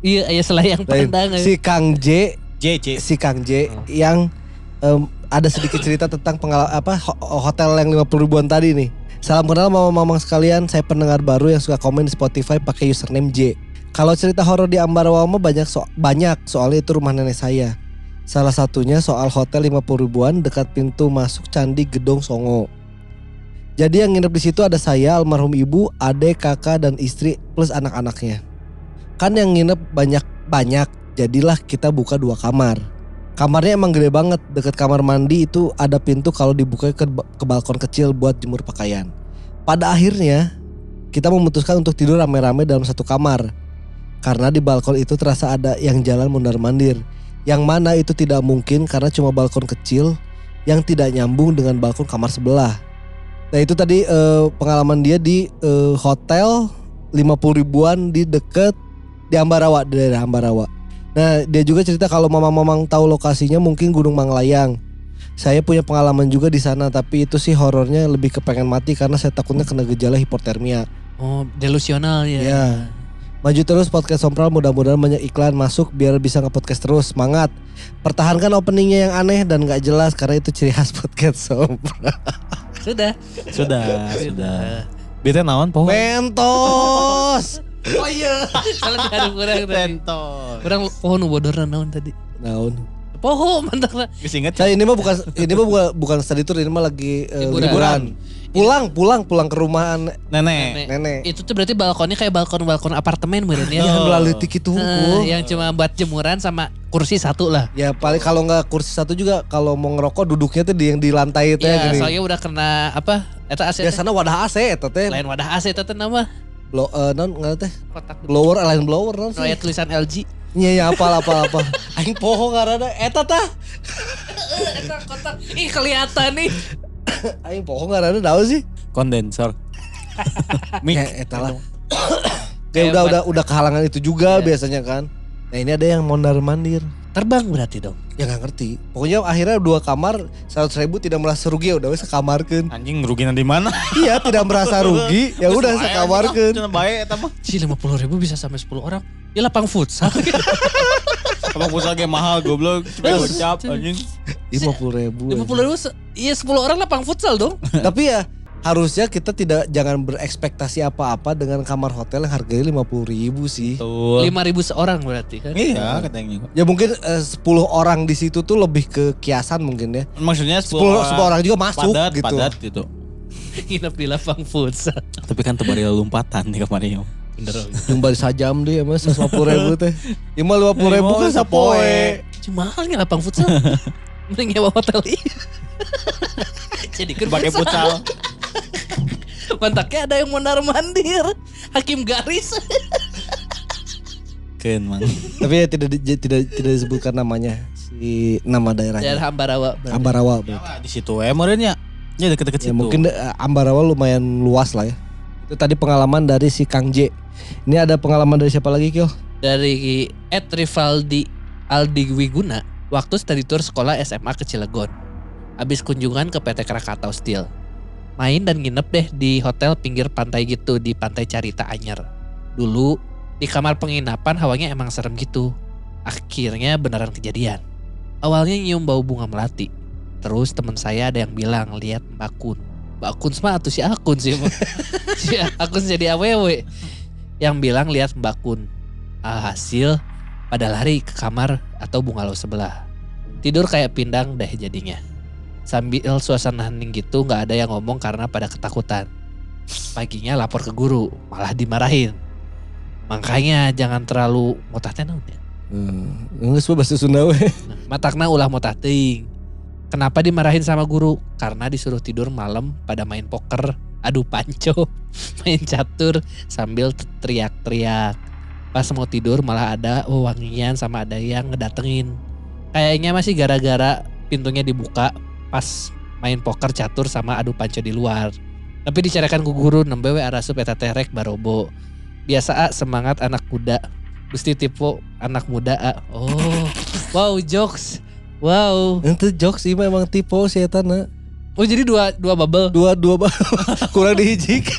iya iya selayang pandang. Si Kang J, J, J. Si Kang J oh. yang um, ada sedikit cerita tentang pengalaman apa hotel yang lima puluh ribuan tadi nih. Salam kenal mama-mamang sekalian, saya pendengar baru yang suka komen di Spotify pakai username J. Kalau cerita horor di Ambarawa mah banyak so banyak soalnya itu rumah nenek saya. Salah satunya soal hotel lima puluh ribuan dekat pintu masuk Candi Gedong Songo. Jadi yang nginep di situ ada saya, almarhum ibu, adek, kakak, dan istri plus anak-anaknya. Kan yang nginep banyak-banyak, jadilah kita buka dua kamar. Kamarnya emang gede banget, dekat kamar mandi itu ada pintu kalau dibuka ke, ke balkon kecil buat jemur pakaian. Pada akhirnya, kita memutuskan untuk tidur rame-rame dalam satu kamar. Karena di balkon itu terasa ada yang jalan mondar-mandir. Yang mana itu tidak mungkin karena cuma balkon kecil yang tidak nyambung dengan balkon kamar sebelah. Nah itu tadi eh, pengalaman dia di eh, hotel lima puluh ribuan di deket di Ambarawa, di daerah Ambarawa. Nah dia juga cerita kalau mamang-mamang tahu lokasinya mungkin Gunung Manglayang. Saya punya pengalaman juga di sana tapi itu sih horornya lebih kepengen mati karena saya takutnya kena gejala hipotermia. Oh delusional ya. Ya. Maju terus podcast Sompral, mudah-mudahan banyak iklan masuk biar bisa nge-podcast terus. Semangat. Pertahankan openingnya yang aneh dan gak jelas karena itu ciri khas podcast Sompral. Sudah. Sudah, sudah. Bete naon pohon. Mentos. Oh iya. Salah diharung kurang tadi. Mentos. Kurang pohon bodoran naon tadi. Naon. Pohon mantap. Geus inget. Saya ini mah bukan ini mah bukan bukan study tour, ini mah lagi uh, liburan. liburan. Pulang, pulang, pulang ke rumah nenek. Nenek. Itu tuh berarti balkonnya kayak balkon-balkon apartemen meureun ya. Yang melalitik itu. Uh, yang cuma buat jemuran sama kursi satu lah. Ya paling kalau nggak kursi satu juga kalau mau ngerokok duduknya tuh di yang di lantai itu ya. Iya soalnya udah kena apa? Eta A C. Biasanya wadah A C eta teh. Lain wadah A C eta teh nama. Blow uh, non enggak teh. Blower lain blower non. Kayak tulisan L G. Iya ya apa apa apa. Aing poho ngarana eta tah. Eta kotak. Ih kelihatan nih. Aing poho ngarana naon sih? Kondensor. Mik eta lah. Kayak udah udah udah kehalangan itu juga yeah. Biasanya kan. Nah ini ada yang mondar-mandir. Terbang berarti dong? Ya gak ngerti. Pokoknya akhirnya dua kamar, seratus ribu tidak merasa rugi ya udah sekamarkan. Anjing ruginya di mana? Iya tidak merasa rugi, ya udah sekamarkan. Cuma baik ya sih lima puluh ribu bisa sampai sepuluh orang. Ya lapang futsal. Lapang futsal kayak mahal goblok. Cuma ucap anjing. lima puluh ribu. lima puluh ribu iya sepuluh orang lapang futsal dong. Tapi ya harusnya kita tidak jangan berekspektasi apa-apa dengan kamar hotel yang harganya lima puluh ribu sih. Betul. lima ribu seorang berarti kan? Iya katanya. Ya mungkin eh, sepuluh orang di situ tuh lebih ke kiasan mungkin ya. Maksudnya sepuluh, sepuluh, sepuluh orang juga masuk padat, gitu. Padat gitu. Nginep di lapang futsal. Tapi kan tebarila lompatan nih kemarin. Bener. Jumlah sajam deh ya mas lima puluh ribu teh. Ya mah lima puluh ribu kan sapoe. Cuma halnya lapang futsal. Mending nyewa hotel iya. Jadi kan pakai futsal. Mantaknya ada yang mondar-mandir, hakim garis. Keren mang. Tapi ya tidak tidak tidak disebutkan namanya, si nama daerahnya. Daerah Ambarawa. Berarti. Ambarawa. Berarti. Di situ ya, modernnya. Ya dekat-dekat ya, situ. Mungkin Ambarawa lumayan luas lah ya. Itu tadi pengalaman dari si Kang J. Ini ada pengalaman dari siapa lagi Kyo? Dari Ed Rivaldi Aldi Wiguna. Waktu study tour sekolah S M A ke Cilegon. Habis kunjungan ke P T Krakatau Steel. Main dan nginep deh di hotel pinggir pantai gitu, di pantai Carita Anyer. Dulu di kamar penginapan hawanya emang serem gitu. Akhirnya beneran kejadian. Awalnya nyium bau bunga melati. Terus teman saya ada yang bilang, lihat Mbak Kun. Mbak Kun sama atau si Akun sih? Si Akun jadi awewe. Yang bilang lihat Mbak Kun. Alhasil pada lari ke kamar atau bungalow sebelah. Tidur kayak pindang deh jadinya. Sambil suasana hening gitu gak ada yang ngomong karena pada ketakutan. Paginya lapor ke guru, malah dimarahin. Makanya jangan terlalu motahnya naon ya. Nges hmm, bahasa Sunda we. Matakna ulah motah teuing. Kenapa dimarahin sama guru? Karena disuruh tidur malam pada main poker, adu panco, main catur sambil teriak-teriak. Pas mau tidur malah ada wewangian sama ada yang ngedatengin. Kayaknya masih gara-gara pintunya dibuka. Pas main poker catur sama adu panco di luar. Tapi dicarakan ku guru nembe we arasup eta teh rek barobo. Biasa a semangat anak muda. Gusti tipe anak muda a. Oh. Wow jokes. Wow. Itu jokes ini memang tipe si eta na. Oh jadi dua dua bubble. Dua dua bubble. Kurang dihijik.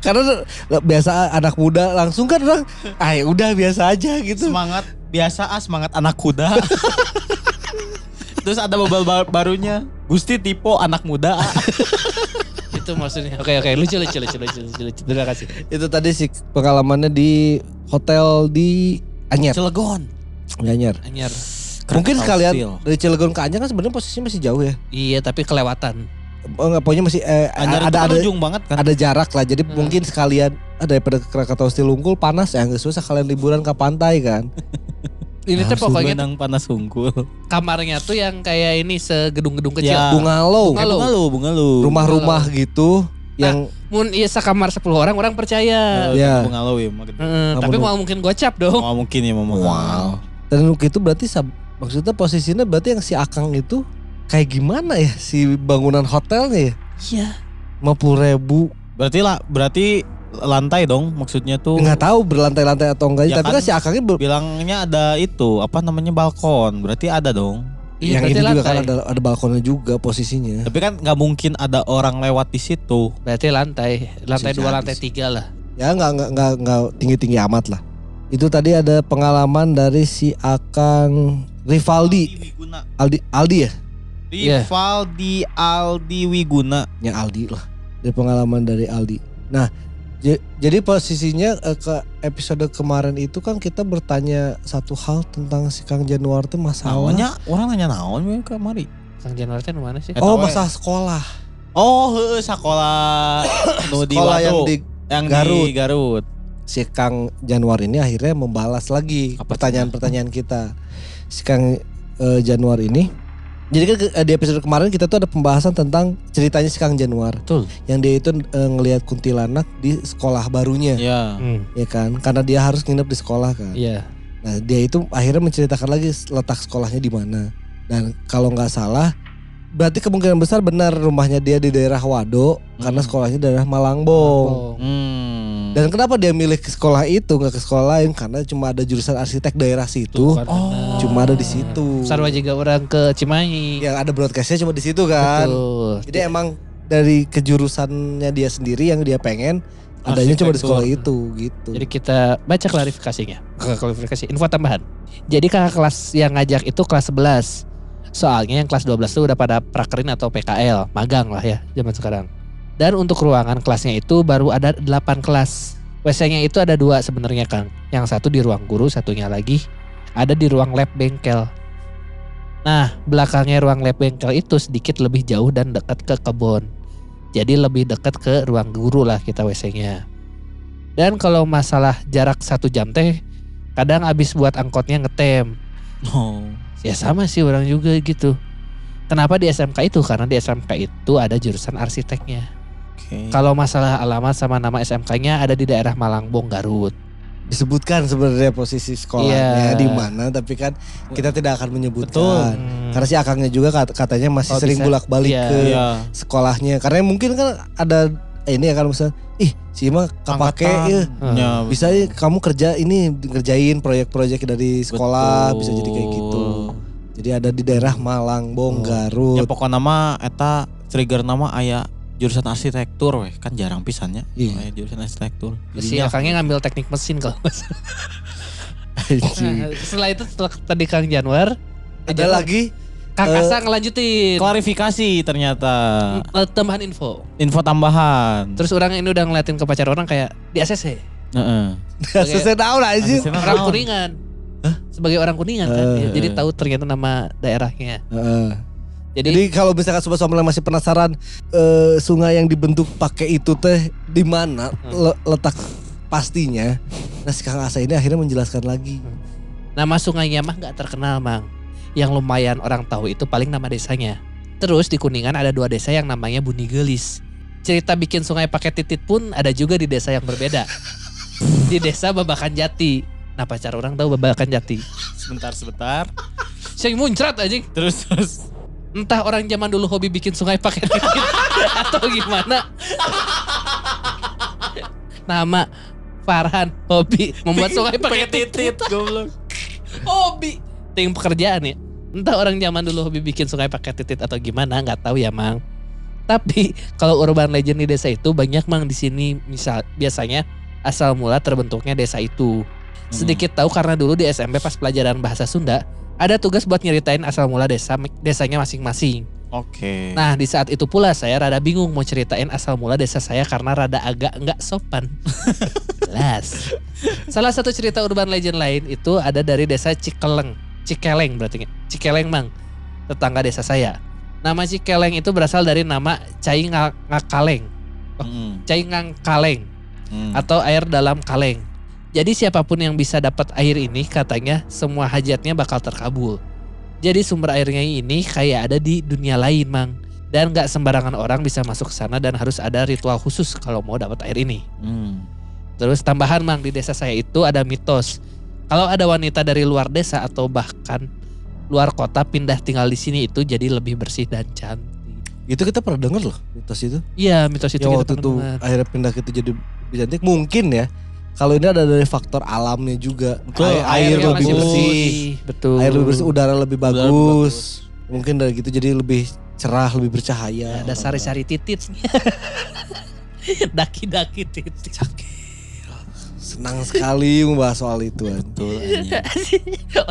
Karena biasa anak muda langsung kan orang, ah udah biasa aja gitu. Semangat biasa, ah semangat anak kuda. Terus ada bobal barunya, Gusti Tipo anak muda. Itu maksudnya. Oke oke lucu lucu lucu lucu lucu. Terima kasih. Itu tadi sih pengalamannya di hotel di Anyer. Cilegon. Anyer. Anyer. Mungkin sekalian dari Cilegon ke Anyer kan sebenarnya posisinya masih jauh ya. Iya, tapi kelewatan. Enggak, pokoknya masih eh, ada ada ujung banget kan. Ada jarak lah. Jadi hmm. mungkin sekalian daripada ke Krakatau still unggul panas ya, enggak susah kalian liburan ke pantai kan. Ini tuh pokoknya yang panas unggul. Kamarnya tuh yang kayak ini segedung-gedung kecil. Ya. Bungalow. Bungalow. Bungalow, bungalow. Rumah-rumah gitu. Nah, yang mun iya sekamar sepuluh orang orang percaya. Ya. Bungalow ya. Hmm, tapi mau mungkin gocap dong. Mau mungkin ya mau. Wow. Dan itu berarti maksudnya posisinya berarti yang si Akang itu kayak gimana ya si bangunan hotelnya ya? Iya. lima puluh ribu. Berarti lah berarti lantai dong maksudnya tuh. Enggak tahu berlantai-lantai atau enggak ya, tapi kan si Akangnya ber- bilangnya ada itu apa namanya balkon. Berarti ada dong. Iya, yang itu juga lantai. Kan ada, ada balkonnya juga posisinya. Tapi kan nggak mungkin ada orang lewat di situ. Berarti lantai, lantai dua, lantai tiga lah. Ya nggak nggak nggak nggak tinggi-tinggi amat lah. Itu tadi ada pengalaman dari si Akang Rivaldi, Aldi, Aldi ya. Rivaldi Aldi Wiguna. Ya Aldi lah. Dari pengalaman dari Aldi. Nah, j- jadi posisinya ke episode kemarin itu kan kita bertanya satu hal tentang si Kang Januar itu masalah. Naonnya orang nanya naon kemari. Kang Januar itu mana sih? Oh masalah sekolah. Oh he, sekolah. Sekolah yang di yang Garut. Di Garut. Si Kang Januar ini akhirnya membalas lagi apa pertanyaan-pertanyaan kita. Si Kang uh, Januar ini. Jadi kan di episode kemarin kita tuh ada pembahasan tentang ceritanya si Kang Januar. Betul. Yang dia itu uh, ngelihat kuntilanak di sekolah barunya. Iya. Hmm. Ya kan? Karena dia harus nginep di sekolah kan. Iya. Nah dia itu akhirnya menceritakan lagi letak sekolahnya di mana. Dan kalau gak salah berarti kemungkinan besar benar rumahnya dia di daerah Wado. Hmm. Karena sekolahnya di daerah Malangbong. Hmm. Dan kenapa dia milih ke sekolah itu nggak ke sekolah lain karena cuma ada jurusan arsitek daerah situ, oh. cuma ada di situ. Sarwa juga orang ke Cimahi. Yang ada broadcastnya cuma di situ kan. Betul. Jadi ya. Emang dari kejurusannya dia sendiri yang dia pengen adanya arsitektur. Cuma di sekolah itu gitu. Jadi kita baca klarifikasinya, klarifikasi info tambahan. Jadi kakak kelas yang ngajak itu kelas sebelas. Soalnya yang kelas dua belas itu udah pada prakerin atau P K L, magang lah ya zaman sekarang. Dan untuk ruangan kelasnya itu baru ada delapan kelas. W C-nya itu ada dua sebenarnya Kang. Yang satu di ruang guru, satunya lagi ada di ruang lab bengkel. Nah, belakangnya ruang lab bengkel itu sedikit lebih jauh dan dekat ke kebun. Jadi lebih dekat ke ruang guru lah kita W C-nya. Dan kalau masalah jarak satu jam teh, kadang abis buat angkotnya ngetem. Oh. Ya sama sih orang juga gitu. Kenapa di S M K itu? Karena di S M K itu ada jurusan arsiteknya. Okay. Kalau masalah alamat sama nama S M K-nya ada di daerah Malangbong, Garut. Disebutkan sebenarnya posisi sekolahnya yeah. di mana, tapi kan kita tidak akan menyebutkan. Betul. Hmm. Karena si Akangnya juga katanya masih oh, sering bolak-balik yeah. ke yeah. sekolahnya. Karena mungkin kan ada eh, ini ya kan misalnya, ih si Ima kepake ya. Hmm. Bisa kamu kerja ini ngerjain proyek-proyek dari sekolah, betul. Bisa jadi kayak gitu. Jadi ada di daerah Malangbong, hmm. Garut. Ya pokoknya nama eta trigger nama aya jurusan arsitektur weh, kan jarang pisannya. Iya. Yeah. Jurusan arsitektur. Si Akangnya ngambil teknik mesin kalau gak salah. Nah, setelah itu setelah tadi Kang Januar. Ada Januar, lagi. Kang uh, Asa ngelanjutin. Klarifikasi ternyata. Tambahan info. Info tambahan. Terus orang ini udah ngeliatin ke pacar orang kayak di A C C. Uh-uh. Di A C C tau lah anjir. Orang Kuningan. Huh? Sebagai orang Kuningan uh, kan. Uh, Jadi uh. tahu ternyata nama daerahnya. Uh. Jadi, Jadi kalau misalkan Sobat Sompral masih penasaran e, sungai yang dibentuk pakai itu teh di mana hmm. letak pastinya. Nah si Kang Asa ini akhirnya menjelaskan lagi. Hmm. Nama sungainya mah gak terkenal Mang. Yang lumayan orang tahu itu paling nama desanya. Terus di Kuningan ada dua desa yang namanya Bunigelis. Cerita bikin sungai pakai titit pun ada juga di desa yang berbeda. Di desa Babakan Jati. Nah pacar orang tahu Babakan Jati. Sebentar-sebentar. Saya muncrat aja. Terus-terus. Entah orang zaman dulu hobi bikin sungai pakai titik atau gimana. Nama Farhan hobi membuat sungai pakai titik. Goblok. Hobi. Ting pekerjaan ya. Entah orang zaman dulu hobi bikin sungai pakai titik atau gimana, nggak tahu ya Mang. Tapi kalau urban legend di desa itu banyak mang di sini misal biasanya asal mula terbentuknya desa itu. Hmm. Sedikit tahu karena dulu di S M P pas pelajaran bahasa Sunda ada tugas buat nyeritain asal mula desa desanya masing-masing. Oke. Okay. Nah di saat itu pula saya rada bingung mau ceritain asal mula desa saya karena rada agak nggak sopan. Jelas. Salah satu cerita urban legend lain itu ada dari desa Cikeleng, Cikeleng berarti Cikeleng mang, tetangga desa saya. Nama Cikeleng itu berasal dari nama cai ngakaleng, oh, mm. cai ngangkaleng mm. atau air dalam kaleng. Jadi siapapun yang bisa dapat air ini katanya semua hajatnya bakal terkabul. Jadi sumber airnya ini kayak ada di dunia lain, Mang. Dan gak sembarangan orang bisa masuk ke sana dan harus ada ritual khusus kalau mau dapat air ini. Hmm. Terus tambahan, Mang, di desa saya itu ada mitos. Kalau ada wanita dari luar desa atau bahkan luar kota pindah tinggal di sini itu jadi lebih bersih dan cantik. Itu kita pernah dengar loh mitos itu. Iya, mitos itu ya, kita pernah dengar. Akhirnya pindah itu jadi lebih cantik mungkin ya. Kalau ini ada dari faktor alamnya juga. Betul, air, air, air lebih bersih, betul. Air lebih bersih, udara lebih bagus. Udara lebih bagus. Mungkin dari gitu jadi lebih cerah, lebih bercahaya. Ada sari-sari titit. Daki-daki titit. Senang sekali membahas soal itu. Betul.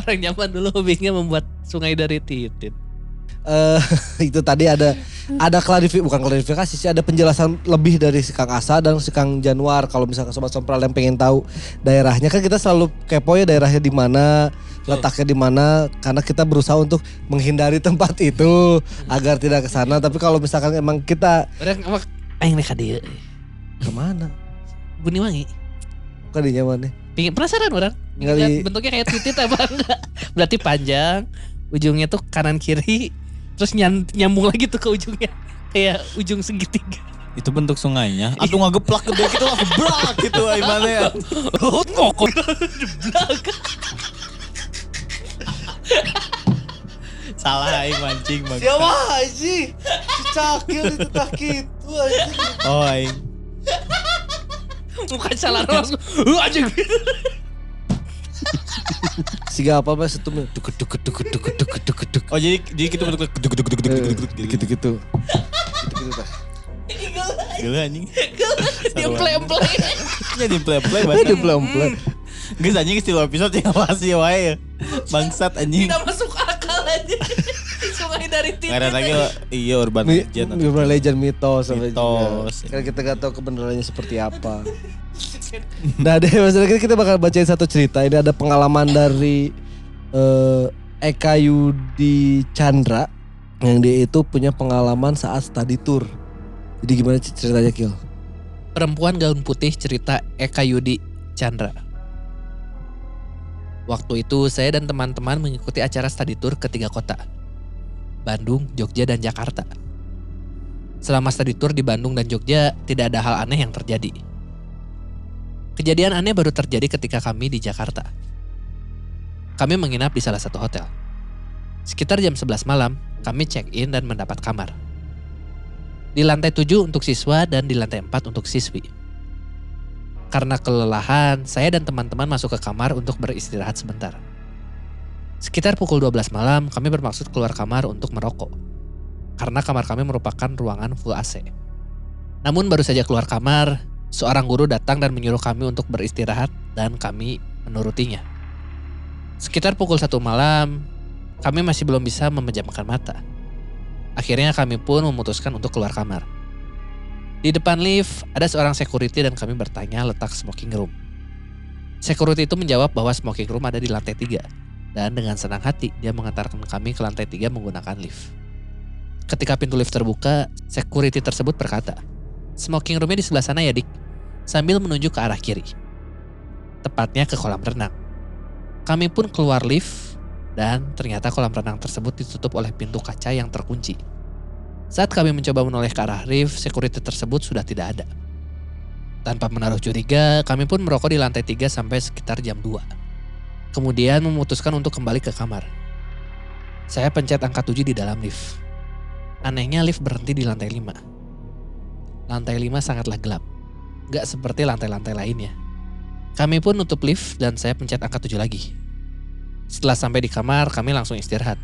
Orang zaman dulu hobinya membuat sungai dari titit. Uh, itu tadi ada ada klarifikasi, bukan klarifikasi sih, ada penjelasan lebih dari si Kang Asa dan si Kang Januar. Kalau misalkan Sobat Sompral yang pengen tahu daerahnya, kan kita selalu kepo ya daerahnya di mana, letaknya di mana, karena kita berusaha untuk menghindari tempat itu agar tidak ke sana. Tapi kalau misalkan emang kita pengen ke dia kemana? Buniwangi. Bukan di nyamannya. Pengen penasaran orang. Ngali... Bentuknya kayak titik apa enggak? Berarti panjang, ujungnya tuh kanan kiri. Terus nyambung lagi tuh ke ujungnya. Kayak ujung segitiga. Itu bentuk sungainya. Aduh ngegeplak gede gitu lah. Geblak gitu gimana ya. Loh ngokok. Geblak. Salah aing mancing. Siapa aji? Cakil itu tak gitu aji. Oh aing. Bukan salah langsung. Uh aji gitu. Siga apa mas itu duk duk duk duk duk duk duk duk. Oh jadi jadi kita bentuk duk duk duk duk duk gitu gitu. Gitu tah. Gila anjing. Dia play-play. Dia di play-play banget. Dia play-play. Geus anjing istilah episode yang masih wae. Bangsat anjing. Tidak masuk akal anjing. Sungai dari titik. Karena lagi iya urban legend. Urban legend mitos sampai mitos. Kan kita enggak tahu kebenarannya seperti apa. Nah deh, maksudnya kita bakal bacain satu cerita. Ini ada pengalaman dari uh, Eka Yudi Chandra yang dia itu punya pengalaman saat study tour. Jadi gimana ceritanya Kil? Perempuan gaun putih, cerita Eka Yudi Chandra. Waktu itu saya dan teman-teman mengikuti acara study tour ke tiga kota, Bandung, Jogja, dan Jakarta. Selama study tour di Bandung dan Jogja tidak ada hal aneh yang terjadi. Kejadian aneh baru terjadi ketika kami di Jakarta. Kami menginap di salah satu hotel. Sekitar jam sebelas malam, kami check-in dan mendapat kamar. Di lantai tujuh untuk siswa dan di lantai empat untuk siswi. Karena kelelahan, saya dan teman-teman masuk ke kamar untuk beristirahat sebentar. Sekitar pukul dua belas malam, kami bermaksud keluar kamar untuk merokok. Karena kamar kami merupakan ruangan full A C. Namun baru saja keluar kamar, seorang guru datang dan menyuruh kami untuk beristirahat dan kami menurutinya. Sekitar pukul satu malam, kami masih belum bisa memejamkan mata. Akhirnya kami pun memutuskan untuk keluar kamar. Di depan lift, ada seorang security dan kami bertanya letak smoking room. Security itu menjawab bahwa smoking room ada di lantai tiga. Dan dengan senang hati, dia mengantarkan kami ke lantai tiga menggunakan lift. Ketika pintu lift terbuka, security tersebut berkata, "Smoking roomnya di sebelah sana ya dik," sambil menunjuk ke arah kiri. Tepatnya ke kolam renang. Kami pun keluar lift dan ternyata kolam renang tersebut ditutup oleh pintu kaca yang terkunci. Saat kami mencoba menoleh ke arah lift, security tersebut sudah tidak ada. Tanpa menaruh curiga, kami pun merokok di lantai tiga sampai sekitar jam dua. Kemudian memutuskan untuk kembali ke kamar. Saya pencet angka tujuh di dalam lift. Anehnya lift berhenti di lantai lima. Lantai lima sangatlah gelap, gak seperti lantai-lantai lainnya. Kami pun nutup lift dan saya pencet angka tujuh lagi. Setelah sampai di kamar, kami langsung istirahat.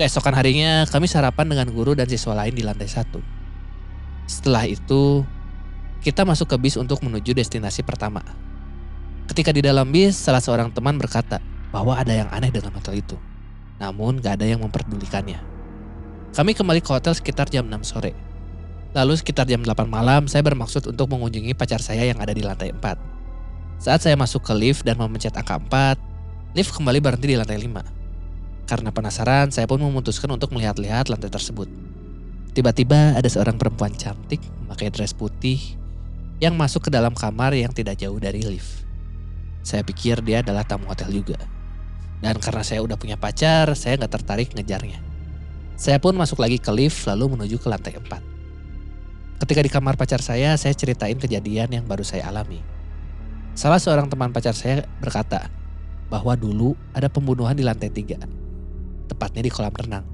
Keesokan harinya, kami sarapan dengan guru dan siswa lain di lantai satu. Setelah itu, kita masuk ke bis untuk menuju destinasi pertama. Ketika di dalam bis, salah seorang teman berkata bahwa ada yang aneh dengan hotel itu. Namun gak ada yang memperdulikannya. Kami kembali ke hotel sekitar jam enam sore. Lalu sekitar jam delapan malam, saya bermaksud untuk mengunjungi pacar saya yang ada di lantai empat. Saat saya masuk ke lift dan memencet angka empat, lift kembali berhenti di lantai lima. Karena penasaran, saya pun memutuskan untuk melihat-lihat lantai tersebut. Tiba-tiba ada seorang perempuan cantik memakai dress putih yang masuk ke dalam kamar yang tidak jauh dari lift. Saya pikir dia adalah tamu hotel juga. Dan karena saya udah punya pacar, saya gak tertarik ngejarnya. Saya pun masuk lagi ke lift lalu menuju ke lantai empat. Ketika di kamar pacar saya, saya ceritain kejadian yang baru saya alami. Salah seorang teman pacar saya berkata bahwa dulu ada pembunuhan di lantai tiga. Tepatnya di kolam renang.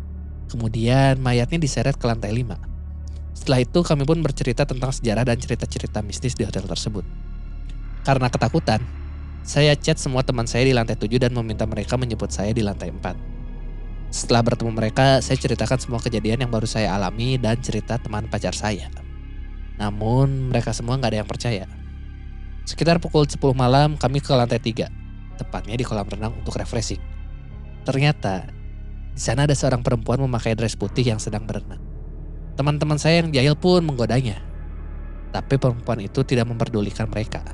Kemudian mayatnya diseret ke lantai lima. Setelah itu kami pun bercerita tentang sejarah dan cerita-cerita mistis di hotel tersebut. Karena ketakutan, saya chat semua teman saya di lantai tujuh dan meminta mereka menyebut saya di lantai empat. Setelah bertemu mereka, saya ceritakan semua kejadian yang baru saya alami dan cerita teman pacar saya. Namun, mereka semua gak ada yang percaya. Sekitar pukul sepuluh malam, kami ke lantai tiga, tepatnya di kolam renang untuk refreshing. Ternyata, di sana ada seorang perempuan memakai dress putih yang sedang berenang. Teman-teman saya yang jahil pun menggodanya. Tapi perempuan itu tidak memperdulikan mereka.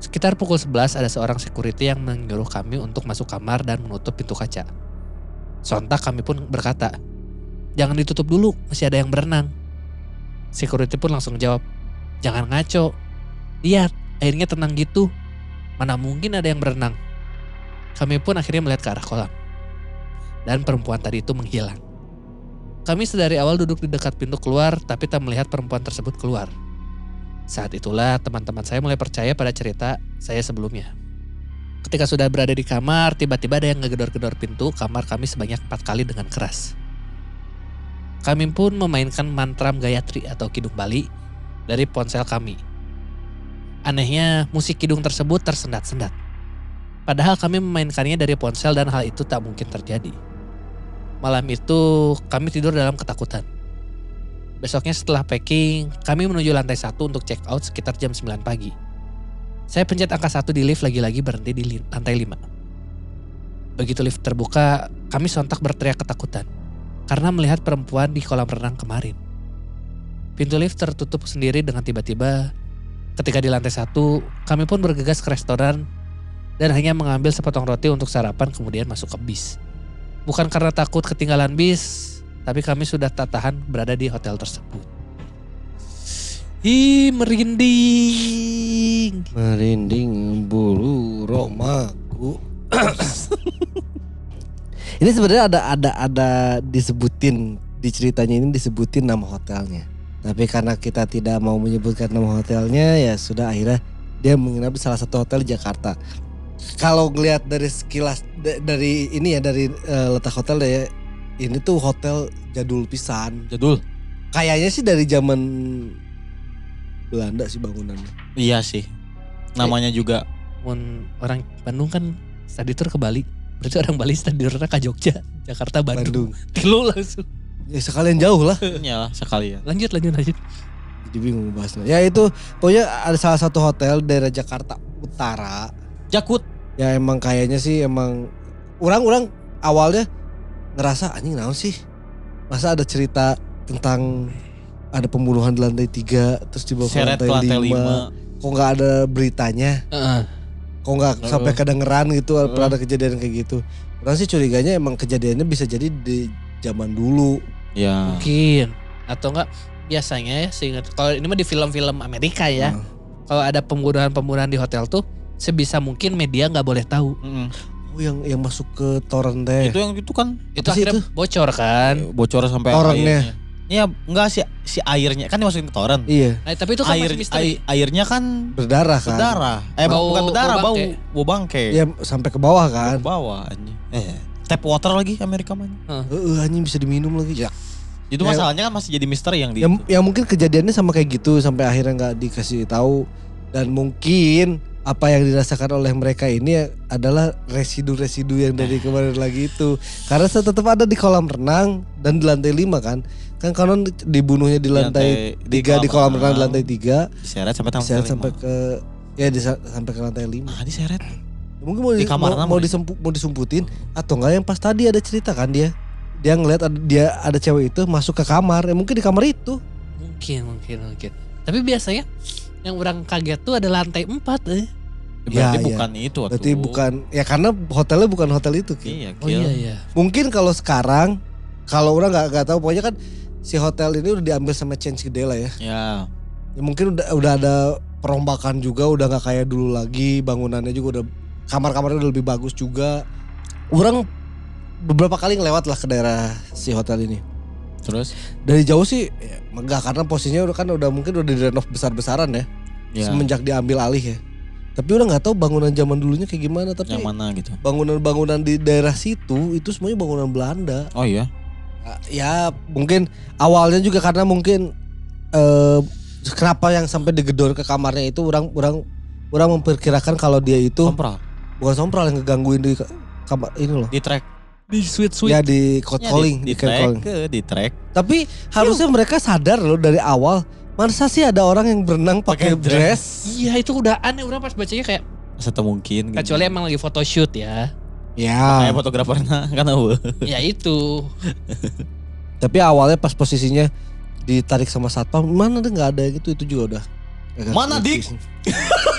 Sekitar pukul sebelas ada seorang security yang menyuruh kami untuk masuk kamar dan menutup pintu kaca. Sontak kami pun berkata, "Jangan ditutup dulu, masih ada yang berenang." Security pun langsung jawab, "Jangan ngaco, lihat airnya tenang gitu, mana mungkin ada yang berenang." Kami pun akhirnya melihat ke arah kolam. Dan perempuan tadi itu menghilang. Kami sedari awal duduk di dekat pintu keluar, tapi tak melihat perempuan tersebut keluar. Saat itulah teman-teman saya mulai percaya pada cerita saya sebelumnya. Ketika sudah berada di kamar, tiba-tiba ada yang ngegedor-gedor pintu kamar kami sebanyak empat kali dengan keras. Kami pun memainkan mantram Gayatri atau Kidung Bali dari ponsel kami. Anehnya, musik kidung tersebut tersendat-sendat. Padahal kami memainkannya dari ponsel dan hal itu tak mungkin terjadi. Malam itu kami tidur dalam ketakutan. Besoknya setelah packing, kami menuju lantai satu untuk check out sekitar jam sembilan pagi. Saya pencet angka satu di lift lagi-lagi berhenti di lantai lima. Begitu lift terbuka, kami sontak berteriak ketakutan karena melihat perempuan di kolam renang kemarin. Pintu lift tertutup sendiri dengan tiba-tiba. Ketika di lantai satu, kami pun bergegas ke restoran dan hanya mengambil sepotong roti untuk sarapan kemudian masuk ke bis. Bukan karena takut ketinggalan bis, tapi kami sudah tak tahan berada di hotel tersebut. Ih, merinding. Merinding bulu romaku. Ini sebenarnya ada ada ada disebutin di ceritanya, ini disebutin nama hotelnya. Tapi karena kita tidak mau menyebutkan nama hotelnya, ya sudah akhirnya dia menginap di salah satu hotel di Jakarta. Kalau ngelihat dari sekilas dari ini ya dari uh, letak hotel ya, ini tuh hotel jadul pisan. Jadul? Kayaknya sih dari zaman Belanda sih bangunannya. Iya sih. Namanya juga. Orang Bandung kan study tour ke Bali. Berarti orang Bali study tournya ke Jogja. Jakarta, Bandung. Bandung. Tilu langsung. Ya sekalian jauh lah. Iya lah sekalian. Lanjut, lanjut, lanjut. Jadi bingung bahasnya. Ya itu pokoknya ada salah satu hotel daerah Jakarta Utara. Jakut. Ya emang kayaknya sih emang. Orang-orang awalnya ngerasa anjing naon sih, masa ada cerita tentang ada pembunuhan di lantai tiga terus dibawa ke lantai lima, kok gak ada beritanya, uh-uh. kok gak uh-uh. sampai kedengeran gitu, uh-uh. pernah ada kejadian kayak gitu. Orang sih curiganya emang kejadiannya bisa jadi di zaman dulu ya. Mungkin, atau enggak biasanya ya seingat, kalau ini mah di film-film Amerika ya, uh. kalau ada pembunuhan-pembunuhan di hotel tuh sebisa mungkin media gak boleh tahu. Uh-uh. yang yang masuk ke torrent deh. Itu yang itu kan itu akhirnya itu? bocor kan. Bocor sampai torrentnya. Iya, enggak sih si airnya kan dimasukin ke torrent. Iya. Nah, tapi itu kan air, masih misteri. Air, airnya kan berdarah kan. Berdarah. Eh bau, bukan berdarah, bau bau bangke. Iya, sampai ke bawah kan. Ke bawah anjing. Eh, tap water lagi Amerika mah. Heeh, anjing bisa diminum lagi. Ya. Itu ya, masalahnya kan masih jadi misteri yang di yang, yang mungkin kejadiannya sama kayak gitu sampai akhirnya enggak dikasih tahu dan mungkin apa yang dirasakan oleh mereka ini adalah residu-residu yang dari kemarin lagi itu. Karena tetap ada di kolam renang dan di lantai lima kan. Kan konon dibunuhnya di lantai tiga, di kolam renang di lantai tiga. Diseret sampai lantai sampai ke ya diseret, sampai ke lantai lima. Ah, diseret. Mungkin mau di kamar mau, mau, disempu, mau disumputin atau enggak yang pas tadi ada cerita kan dia. Dia ngeliat ada, dia ada cewek itu masuk ke kamar, ya mungkin di kamar itu. Mungkin, mungkin, mungkin. Tapi biasanya yang orang kaget tuh ada lantai empat. Eh. Berarti ya, bukan ya. Itu waktu. Berarti bukan, ya karena hotelnya bukan hotel itu. Kil. Iya, Kil. Oh, iya, iya. Mungkin kalau sekarang, kalau orang gak, gak tahu, pokoknya kan si hotel ini udah diambil sama chain gede lah ya. Iya. Ya mungkin udah, udah ada perombakan juga, udah gak kayak dulu lagi, bangunannya juga udah, kamar-kamarnya udah lebih bagus juga. Orang beberapa kali ngelewat lah ke daerah si hotel ini. Terus? Dari jauh sih ya, megah karena posisinya udah kan udah mungkin udah direnov besar-besaran ya, ya. Semenjak diambil alih ya. Tapi udah nggak tahu bangunan zaman dulunya kayak gimana. Tapi yang mana gitu? Bangunan-bangunan di daerah situ itu semuanya bangunan Belanda. Oh iya? Ya mungkin awalnya juga karena mungkin eh, kenapa yang sampai digedor ke kamarnya itu orang orang orang memperkirakan kalau dia itu Sompral. Bukan Sompral yang ngegangguin di kamar ini loh. Di track. Di sweet-sweet. Ya di cold calling. Ya, di, di, di track, calling. Ke, di track. Tapi yuh. Harusnya mereka sadar loh dari awal. Masa sih ada orang yang berenang pakai dress? Iya itu udah aneh, orang pas bacanya kayak. Masa mungkin. Kecuali gitu. Emang lagi photoshoot ya. Ya. Kayak fotografernya kan tahu. Ya itu. Tapi awalnya pas posisinya ditarik sama satpam, mana ada gak ada yang itu, itu juga udah. Agak mana dik?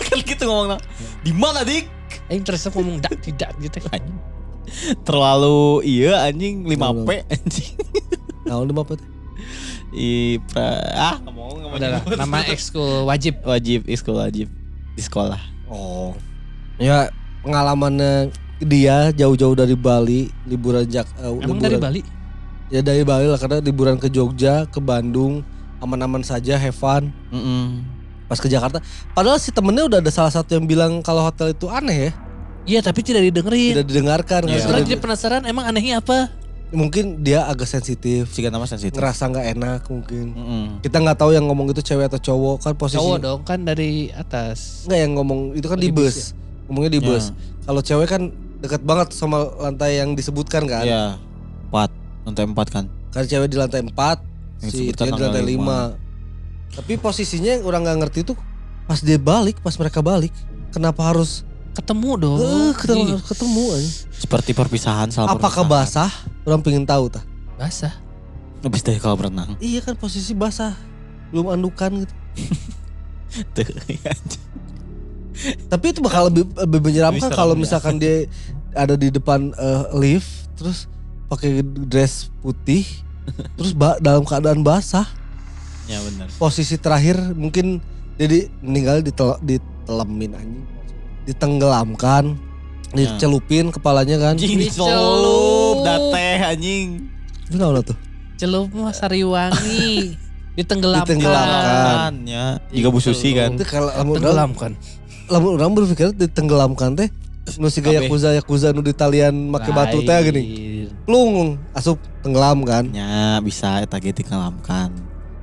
Kan gitu ngomongnya. Di mana dik? Eh terusnya ngomong dak tidak gitu. Terlalu iya anjing lima P anjing. Tahu lima P tuh. I pra ah ngomong ngomong nama ekskul wajib. Wajib ekskul wajib di sekolah. Oh. Ya pengalamannya dia jauh-jauh dari Bali, liburan Jak uh, Emang liburan. Dari Bali? Ya dari Bali lah karena liburan ke Jogja, ke Bandung, aman-aman saja have fun. Mm-hmm. Pas ke Jakarta, padahal si temennya udah ada salah satu yang bilang kalau hotel itu aneh ya. Iya tapi tidak didengerin. Tidak didengarkan. Yeah. Karena dia penasaran emang anehnya apa. Mungkin dia agak sensitif. Sih nama sensitif. Ngerasa gak enak mungkin. Mm-hmm. Kita gak tahu yang ngomong itu cewek atau cowok kan posisi. Cowok dong kan dari atas. Enggak yang ngomong itu kan oh, di bus. Ya? Ngomongnya di bus. Yeah. Kalau cewek kan dekat banget sama lantai yang disebutkan kan. Iya. Yeah. empat. Lantai empat kan. Karena cewek di lantai empat. Yang si itu di lantai lima. Tapi posisinya orang gak ngerti tuh. Pas dia balik, pas mereka balik. Kenapa harus ketemu dong. Uh, ketemu, ketemu aja. Seperti perpisahan salah. Apakah basah? Orang pengen tahu tah. Basah. Habis dari kalau berenang. Iya kan posisi basah. Belum andukan gitu. Tuh, ya. Tapi itu bakal lebih, lebih menyeramkan kalau misalkan dia ada di depan uh, lift terus pakai dress putih terus ba- dalam keadaan basah. Ya benar. Posisi terakhir mungkin jadi meninggal ditel- ditelemin anjing. Ditenggelamkan, ya. Dicelupin kepalanya kan. Anjing dicelup, dateh anjing. Benar lah tuh. Celup mah sariwangi. Ditenggelamkan. Ditenggelamkan ya. Jika Bu Susi kan. Itu kalau ditenggelamkan. Lamun orang berpikir ditenggelamkan teh nu siga yakuza yakuza nu di talian make batu teh gini. Plung asup tenggelam kan. Ya bisa eta ge ditenggelamkan.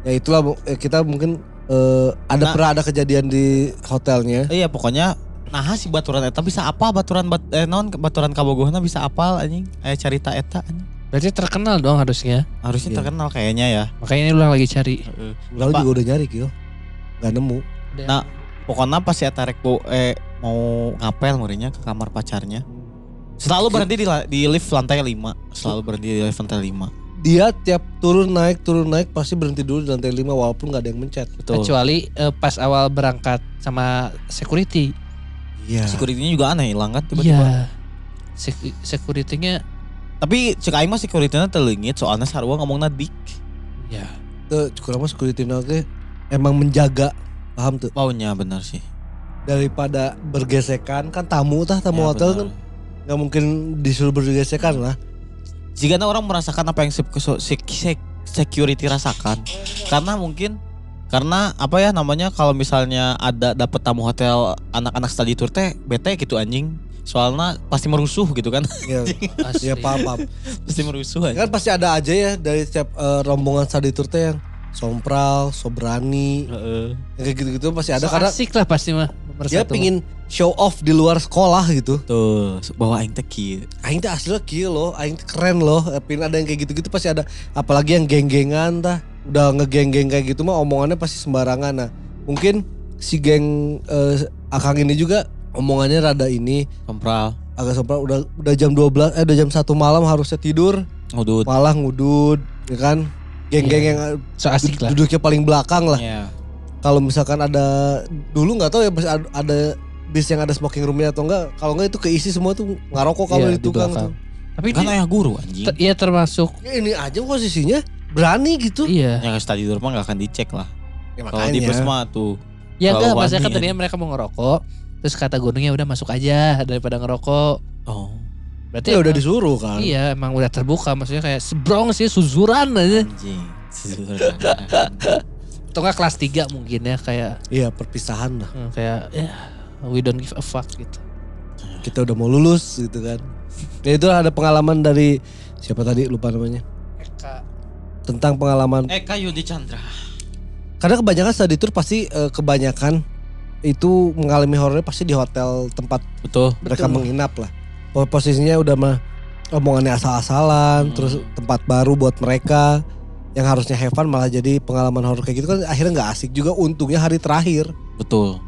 Ya itulah kita mungkin eh, ada nah, pernah ada kejadian di hotelnya. Iya pokoknya nah si baturan eta bisa apa baturan bat, eh non baturan kabogohna bisa apal anjing aya carita eta anjing. Berarti terkenal dong harusnya. Harusnya iya. Terkenal kayaknya ya. Makanya ini ulang lagi cari. Heeh. Ulang juga udah nyari Gil. Enggak nemu. Nah, pokoknya pas si eta rek eh mau ngapel murinya ke kamar pacarnya. Selalu berhenti di, di lift lantai lima. Selalu berhenti di lift lantai lima. Dia tiap turun naik turun naik pasti berhenti dulu di lantai lima walaupun enggak ada yang mencet. Betul. Kecuali eh, pas awal berangkat sama security. Yeah. Security-nya juga aneh hilang kan tiba-tiba. Yeah. Sek- security-nya tapi cek aing mah security-nya teleungit soalnya sarua ngomongna dik. Ya. Yeah. Tuh kurang mah security-nya oke emang menjaga paham tuh. Maunya benar sih. Daripada bergesekan kan tamu tah tamu yeah, hotel bener. Kan enggak mungkin disuruh bergesekan lah. Jika orang merasakan apa yang security rasakan karena mungkin karena apa ya namanya kalau misalnya ada dapat tamu hotel anak-anak study tour teh bete gitu anjing. Soalnya pasti merusuh gitu kan. Iya ya, paham paham. Pasti merusuh aja. Kan pasti ada aja ya dari setiap uh, rombongan study tour teh yang Sompral, Sobrani. Heeh. Uh-uh. Kayak gitu-gitu pasti ada so, karena asik lah pasti mah. Dia pingin show off di luar sekolah gitu. Tuh, bahwa aing teh kieu. Aing teh aslinya kieu loh, aing teh keren loh. Pin ada yang kayak gitu-gitu pasti ada, apalagi yang geng-gengan tah. Udah ngegeng-geng kayak gitu mah omongannya pasti sembarangan. Nah, mungkin si geng eh, Akang ini juga omongannya rada ini sompral. Agak sompral, udah udah jam dua belas eh udah jam satu malam harusnya tidur. Ngudut. Malah ngudut, ya kan? Geng-geng yeah. yang so asik lah. Duduknya paling belakang lah. Yeah. Kalau misalkan ada dulu enggak tahu ya ada bis yang ada smoking roomnya atau enggak, kalau enggak itu keisi semua tuh ngarokok kalau yeah, di tukang tuh. Tapi kan ayah guru anjing. Iya ter- termasuk. Ya ini aja posisinya berani gitu. Iya. Yang tadi tidur mah gak akan dicek lah. Ya, kalau di bus mah tuh. Ya enggak, maksudnya kan tadinya mereka mau ngerokok, terus kata gunungnya udah masuk aja daripada ngerokok. Oh. Berarti ya emang, udah disuruh kan. Iya emang udah terbuka, maksudnya kayak sebrong sih, suzuran aja. Anjing, suzuran. Atau gak kelas tiga mungkin ya kayak. Iya perpisahan lah. Kayak ya. We don't give a fuck gitu. Kita udah mau lulus gitu kan. Ya itu ada pengalaman dari siapa tadi lupa namanya. Eka. Tentang pengalaman. Eka Yudi Chandra. Karena kebanyakan study tour pasti eh, kebanyakan itu mengalami horornya pasti di hotel tempat. Betul. Mereka Betul. menginap lah. Posisinya udah mah omongannya asal-asalan. Hmm. Terus tempat baru buat mereka. Yang harusnya have fun malah jadi pengalaman horor kayak gitu kan akhirnya gak asik juga untungnya hari terakhir. Betul.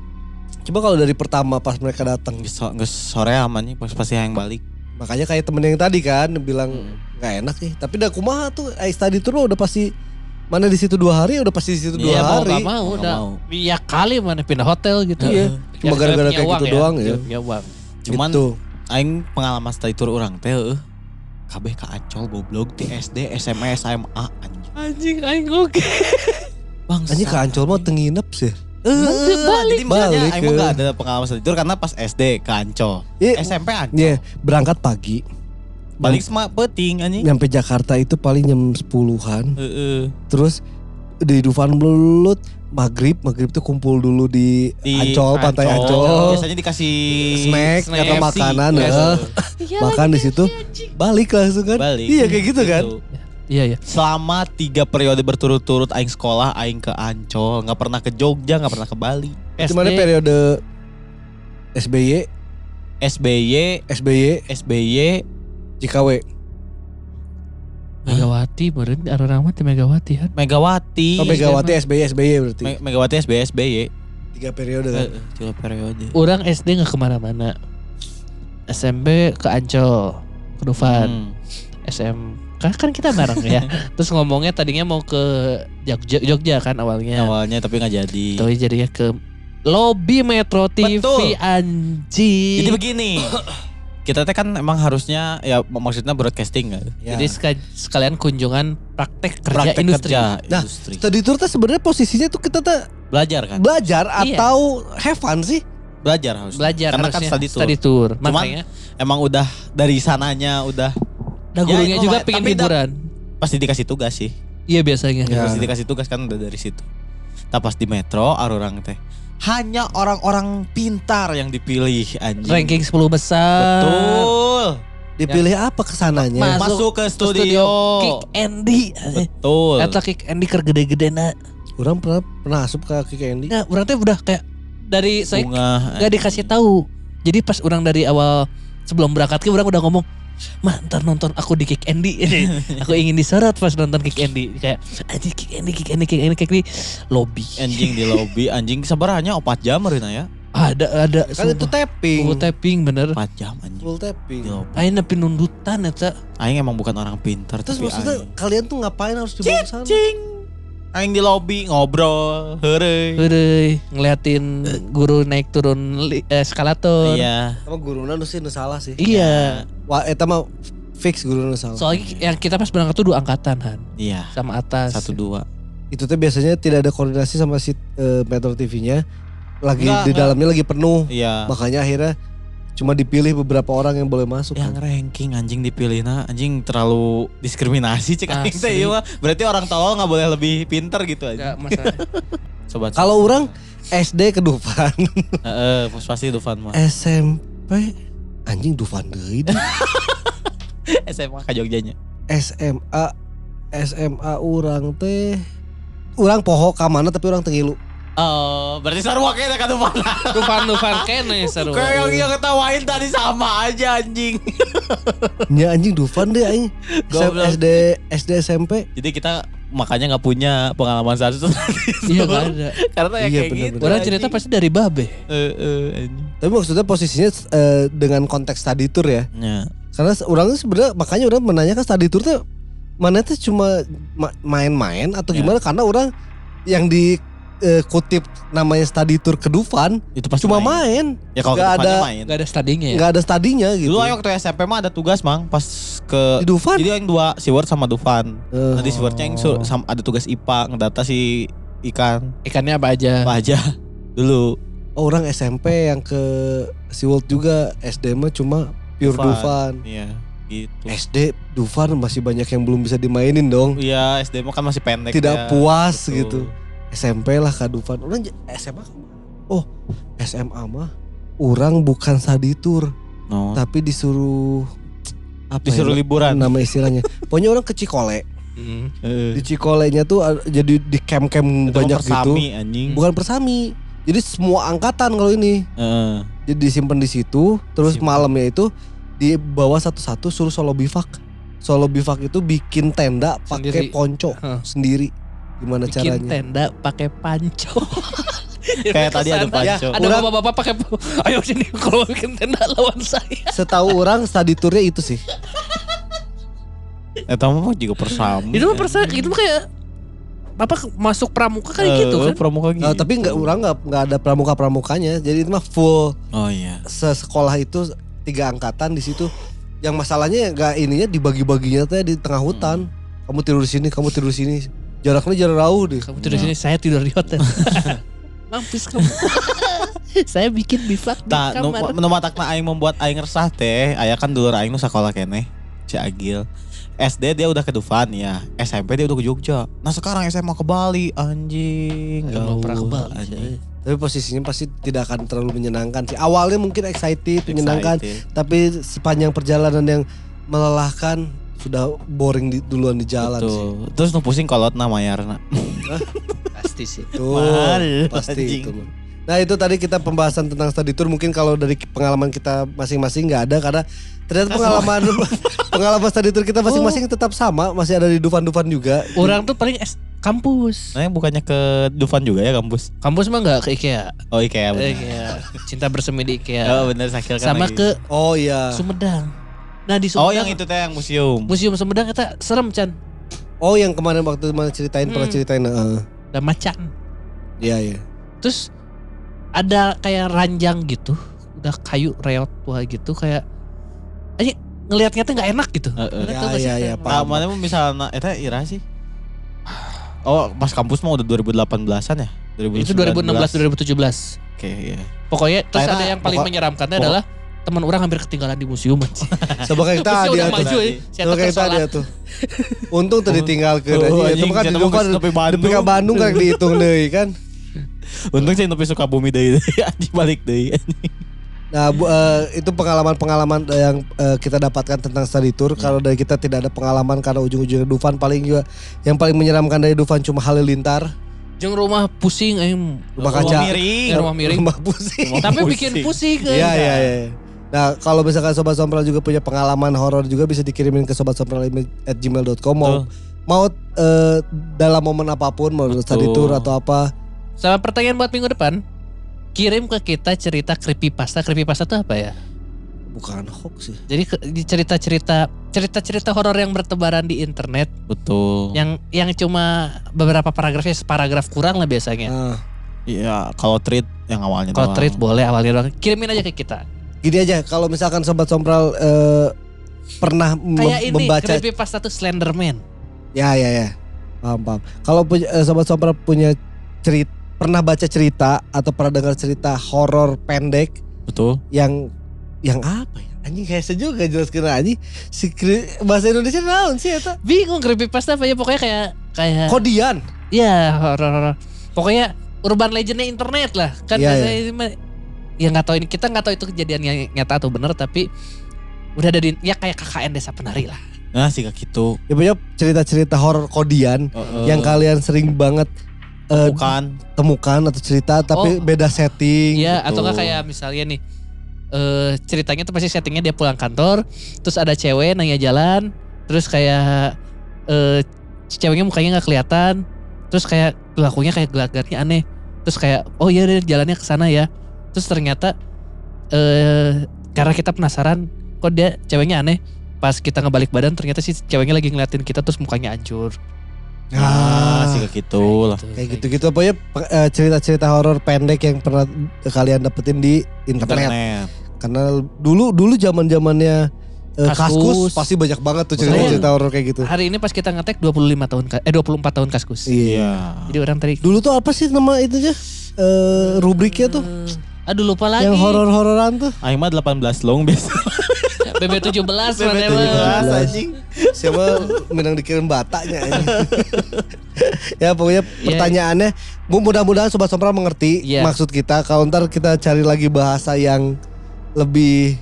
Coba kalau dari pertama pas mereka datang nggak sore amannya pas pasti yang balik. Makanya kayak temen yang tadi kan bilang nggak hmm. enak nih. Tapi dah kumaha tuh study tour udah pasti mana di situ dua hari udah pasti di situ dua ya, hari. Iya mau nggak mau. Iya kali mana pindah hotel gitu. Iya. Cuma ya, gara-gara kayak gitu ya, doang ya. Ya uang. Cuman gitu. Aing pengalaman study tour orang teh kabeh ka Ancol goblok di S D, S M A, S M A anjing. Anjing aing oke. Bang anjing ka Ancol mah tenginep sih. Uh, balik. Jadi makanya emang gak ada pengalaman study tour karena pas S D ke Ancol, yeah, S M P Ancol. Yeah, berangkat pagi. Balik sama peting anjing. Nyampe Jakarta itu paling jam sepuluhan. Uh, uh. Terus di Dufan belut maghrib, maghrib tuh kumpul dulu di, di Ancol, pantai Ancol. Ancol. Biasanya dikasih snack, snack atau makanan. Ya. Ya, makan di situ, balik langsung kan. Balik. Iya kayak gitu, gitu. Kan. Iya, iya. Selama tiga periode berturut-turut aing sekolah, aing ke Ancol, nggak pernah ke Jogja, nggak pernah ke Bali. Cuman periode S B Y, SBY, SBY, SBY, J K W, Megawati, beren, Arunama, Megawati kan? Megawati. Oh Megawati, S B Y, S B Y berarti. Megawati, S B Y, S B Y. Tiga periode kan? Tiga periode. Orang S D nggak kemana-mana. S M P ke Ancol, ke Dufan, hmm. S M. Karena kan kita bareng ya. Terus ngomongnya tadinya mau ke Jogja, Jogja kan awalnya. Awalnya tapi gak jadi. Tapi jadinya ke lobi Metro T V. Betul. Anjing. Jadi begini. Kita teh kan emang harusnya ya maksudnya broadcasting kan. Ya. Jadi sekalian kunjungan praktek kerja praktek industri. Kerja, nah, industri. Study tour teh sebenarnya posisinya tuh kita teh belajar kan. Belajar atau iya. Have fun sih? Belajar harusnya. Belajar karena harusnya kan study tour. Study tour. Cuman emang udah dari sananya udah nah gurunya ya, juga pengen hiburan. Pasti dikasih tugas sih. Iya biasanya. Ya. Pasti dikasih tugas kan udah dari situ. Tapi pas di metro arurang teh. Hanya orang-orang pintar yang dipilih anjing. Ranking sepuluh besar. Betul. Dipilih ya. Apa kesananya? Masuk, Masuk ke studio. studio. Kick Andy. Betul. Atau Kick Andy kergede-gede nak. Orang pernah pernah asup ke Kick Andy. Nah orang teh udah kayak dari saya gak dikasih tahu. Jadi pas orang dari awal sebelum berangkat ke orang udah ngomong. Mah ntar nonton aku di Kick Andy ini. Aku ingin disorot pas nonton Kick Andy. Kayak anjing Kick Andy, Kick Andy, Kick Andy, Kick Andy. Lobby. Anjing di lobby, anjing sebenarnya empat jam Rina ya. Ada, ada. Kan itu tapping. Full tapping bener. empat jam anjing. Full tapping. Aing nepi nundutan ya Cak. Aing emang bukan orang pintar. Terus maksudnya aing. Kalian tuh ngapain harus dibawa sana? Cing. Aing di lobby ngobrol, heureuy. Heureuy, ngeliatin guru naik turun eskalator. Iya. Sama guruna nu sih nu salah sih. Iya. Wah, eta mah fix guruna salah. Soalnya yang kita pas berangkat tuh dua angkatan Han. Iya. Sama atas. Satu dua. Itu tuh biasanya tidak ada koordinasi sama si uh, Metro T V-nya. Lagi enggak, di dalamnya enggak. Lagi penuh. Iya. Makanya akhirnya cuma dipilih beberapa orang yang boleh masuk. Yang kan? Ranking anjing dipilihna anjing terlalu diskriminasi cek anjing teh ieu mah. Berarti orang tolol enggak boleh lebih pinter gitu aja. Coba. Kalau orang S D ke Dufan. Heeh, pasti Dufan mah. S M P anjing Dufan deui. S M A ka Jogjanya. S M A S M A urang teh urang poho ka mana tapi urang teu ngilu. Oh, berarti sarwa kene kan Dufan. Dufan Dufan kene sarwa. Kayak yang yang ketawain tadi sama aja anjing. Ya anjing Dufan deh anjing. S D S D S M P. Jadi kita makanya nggak punya pengalaman satu. Iya nggak ada. Karena ya iya, kayak bener, gitu. Orang cerita pasti dari babe. Uh, uh, Tapi maksudnya posisinya uh, dengan konteks study tour ya. Yeah. Karena orang itu sebenarnya makanya orang menanyakan study tour tuh mana tuh cuma main-main atau yeah. gimana? Karena orang yang di Uh, kutip namanya study tour ke Dufan itu pasti cuma main, main. Ya kalau nggak ada main. Nggak ada studinya, nggak ada studinya gitu. Dulu ayo waktu S M P mah ada tugas mang pas ke di Dufan. Jadi yang dua SeaWorld sama Dufan. Uh, Nanti SeaWorldnya yang sur, sama, ada tugas I P A ngedata si ikan. Ikannya apa aja? Apa aja dulu. Oh, orang S M P yang ke SeaWorld juga S D mah cuma pure Dufan. Dufan. Iya. Gitu. S D Dufan masih banyak yang belum bisa dimainin dong. Iya S D mah kan masih pendek. Tidak ya. puas Betul. gitu. S M P lah Kak Dufan, orang S M A, oh S M A mah, orang bukan study tour, no. tapi disuruh, apa disuruh ya, liburan, nama istilahnya, pokoknya orang ke Cikole, mm. di Cikolenya tuh jadi di camp-camp banyak gitu, anjing. bukan persami, jadi semua angkatan kalau ini, uh. jadi disimpan di situ, terus Simpen. malamnya itu dibawa satu-satu suruh solo bivak, solo bivak itu bikin tenda pakai ponco huh. sendiri. Gimana bikin caranya? Bikin tenda pakai panco. Kayak tadi ada panco. Ya, ada bapak-bapak pakai, ayo sini kalau bikin tenda lawan saya. Setahu orang study tournya itu sih. Eh, tamu juga persami. Itu mah persami, itu mah kayak apa masuk pramuka kayak uh, gitu kan? Pramuka gitu. Uh, tapi nggak orang nggak nggak ada pramuka-pramukanya, jadi itu mah full. Oh iya. Sesekolah itu tiga angkatan di situ. Yang masalahnya nggak ininya dibagi-baginya tuh di tengah hutan. Hmm. Kamu tidur di sini, kamu tidur di sini. Jaraknya jarak jauh deh. Kamu tidur di sini, saya tidur di hotel. Mampus kamu. Saya bikin bivak di nah, kamar. Nu matakna aing membuat aing resah teh, aya kan dulur aing nu sakola keneh, si Agil. S D dia udah ke Dufan ya, S M P dia udah ke Jogja. Nah sekarang S M A ke Bali, anjing. Enggak pernah ke Bali. Anjing. Tapi posisinya pasti tidak akan terlalu menyenangkan sih. Awalnya mungkin excited, excited. menyenangkan, tapi sepanjang perjalanan yang melelahkan sudah boring di, duluan di jalan Betul. sih. Terus nu pusing kolot nama Yarna. Pasti sih. Tuh, Mal, pasti anjing. itu. Nah itu tadi kita pembahasan tentang study tour. Mungkin kalau dari pengalaman kita masing-masing gak ada. Karena ternyata pengalaman pengalaman study tour kita masing-masing oh. tetap sama. Masih ada di Dufan-Dufan juga. Orang tuh paling es, kampus. Nah bukannya ke Dufan juga ya kampus? Kampus mah gak ke IKEA. Oh IKEA bener. IKEA. Cinta bersemi di IKEA. Oh bener sakil kan Sama lagi. ke oh, iya. Sumedang. Nah di Sumedang, oh yang itu teh yang museum. Museum Sumedang kita serem Chan. Oh yang kemarin waktu mana ceritain hmm. pernah ceritain. Uh. Ada macan. Iya iya. Terus ada kayak ranjang gitu, udah kayu reot tua gitu kayak. Aja ngelihatnya tuh nggak enak gitu. Iya iya. Mana misalnya, itu ira sih. Oh pas kampus mah udah dua ribu delapan belasan ya. dua ribu sembilan belas Itu dua ribu enam belas dua ribu tujuh belas Oke okay, iya. Pokoknya terus Aina, ada yang paling pokok, menyeramkannya pokok, adalah. Teman orang hampir ketinggalan di museum. Sebagai kita dia tuh. Sebagai kita dia tuh. Untung tadi tinggal ke oh, anjing, itu kan di Dufan di Bandung kan dihitung deui kan. Untung sih nepi Sukabumi deui di balik deui. Nah, bu, uh, itu pengalaman-pengalaman yang uh, kita dapatkan tentang study tour. Hmm. Kalau dari kita tidak ada pengalaman karena ujung-ujungnya Dufan paling juga yang paling menyeramkan dari Dufan cuma halilintar. Jeng rumah pusing aing rumah kaca. Miring. Rumah miring. Rumah pusing. Tapi bikin pusing kan. Iya iya iya. Nah kalau misalkan Sobat Sompral juga punya pengalaman horor juga bisa dikirimin ke sobat sompral at gmail dot com mau, mau uh, dalam momen apapun, mau study tour atau apa. Sama pertanyaan buat minggu depan, kirim ke kita cerita creepypasta. Creepypasta itu apa ya? Bukan hoax sih. Jadi cerita-cerita cerita-cerita horor yang bertebaran di internet. Betul. Yang yang cuma beberapa paragrafnya, separagraf kurang lah biasanya. Iya, uh, kalau treat yang awalnya. Kalau treat boleh awalnya doang. Kirimin aja ke kita. Gini aja, kalau misalkan Sobat Sompral uh, pernah membaca... Kayak ini, creepypasta tuh Slenderman. Ya, ya, ya. Paham, paham. Kalau uh, Sobat Sompral punya cerita, pernah baca cerita atau pernah dengar cerita horor pendek. Betul. Yang, yang apa ya? Anjing hese juga jelas kira anjing. Si, bahasa Indonesia naon sih eta? Bingung creepypasta apa ya, pokoknya kayak... kayak Kodian? Iya, horor-horor. Pokoknya urban legendnya internet lah. Kan ya, ya. Ini, ya nggak tahu ini kita nggak tahu itu kejadiannya nyata atau benar tapi udah ada di ya kayak K K N Desa Penari lah. Nah sih kayak gitu. Ya banyak cerita-cerita horor kodian uh, uh. yang kalian sering banget uh, temukan temukan atau cerita tapi oh, beda setting. Iya, gitu. Atau nggak kayak misalnya nih uh, ceritanya tuh pasti settingnya dia pulang kantor, terus ada cewek nanya jalan, terus kayak uh, ceweknya mukanya nggak kelihatan, terus kayak pelakunya kayak gelagatnya aneh, terus kayak oh iya deh jalannya ke sana ya, terus ternyata uh, karena kita penasaran kok dia ceweknya aneh, pas kita ngebalik badan ternyata si ceweknya lagi ngeliatin kita terus mukanya hancur. Ah, ah sih kayak gitu lah. Kayak gitu-gitu apa ya cerita-cerita horor pendek yang pernah kalian dapetin di internet. internet. Karena dulu dulu zaman-zamannya eh, Kaskus pasti banyak banget tuh cerita-cerita horor kayak gitu. Hari ini pas kita ngetek dua puluh lima tahun eh dua puluh empat tahun Kaskus. Iya. Jadi orang tadi dulu tuh apa sih nama itunya? Eh, rubriknya tuh. Aduh lupa lagi. Yang horor-hororan tuh. Aing mah delapan belas long biasa. B B tujuh belas mana anjing. Siapa menang dikirim batanya. Ya pokoknya pertanyaannya yeah. Mudah-mudahan Sobat Sompral mengerti yeah. maksud kita. Kalau ntar kita cari lagi bahasa yang lebih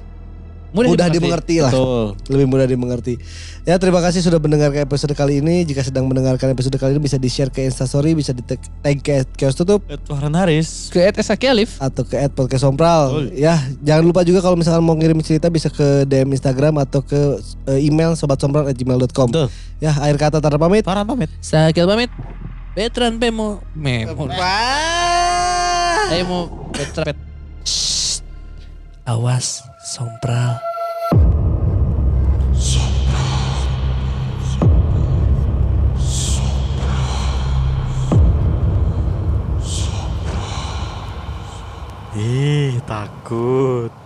mudah, mudah dimengerti lah. Betul. Lebih mudah dimengerti. Ya terima kasih sudah mendengarkan episode kali ini. Jika sedang mendengarkan episode kali ini bisa di-share ke Instastory, bisa di-tag ke Kios Tutup, ke Tuhan Haris, ke et esa kialif atau ke et podcast sompral. Ya, jangan lupa juga kalau misalkan mau ngirim cerita bisa ke D M Instagram atau ke email sobatsompral at gmail dot com. Ya, akhir kata Tara pamit. Tara pamit. Sakil pamit. Betran Pemo. Memo. Ayo Betran. Awas. Sompral. Sompral. Sompral. Sompral. Ih, takut.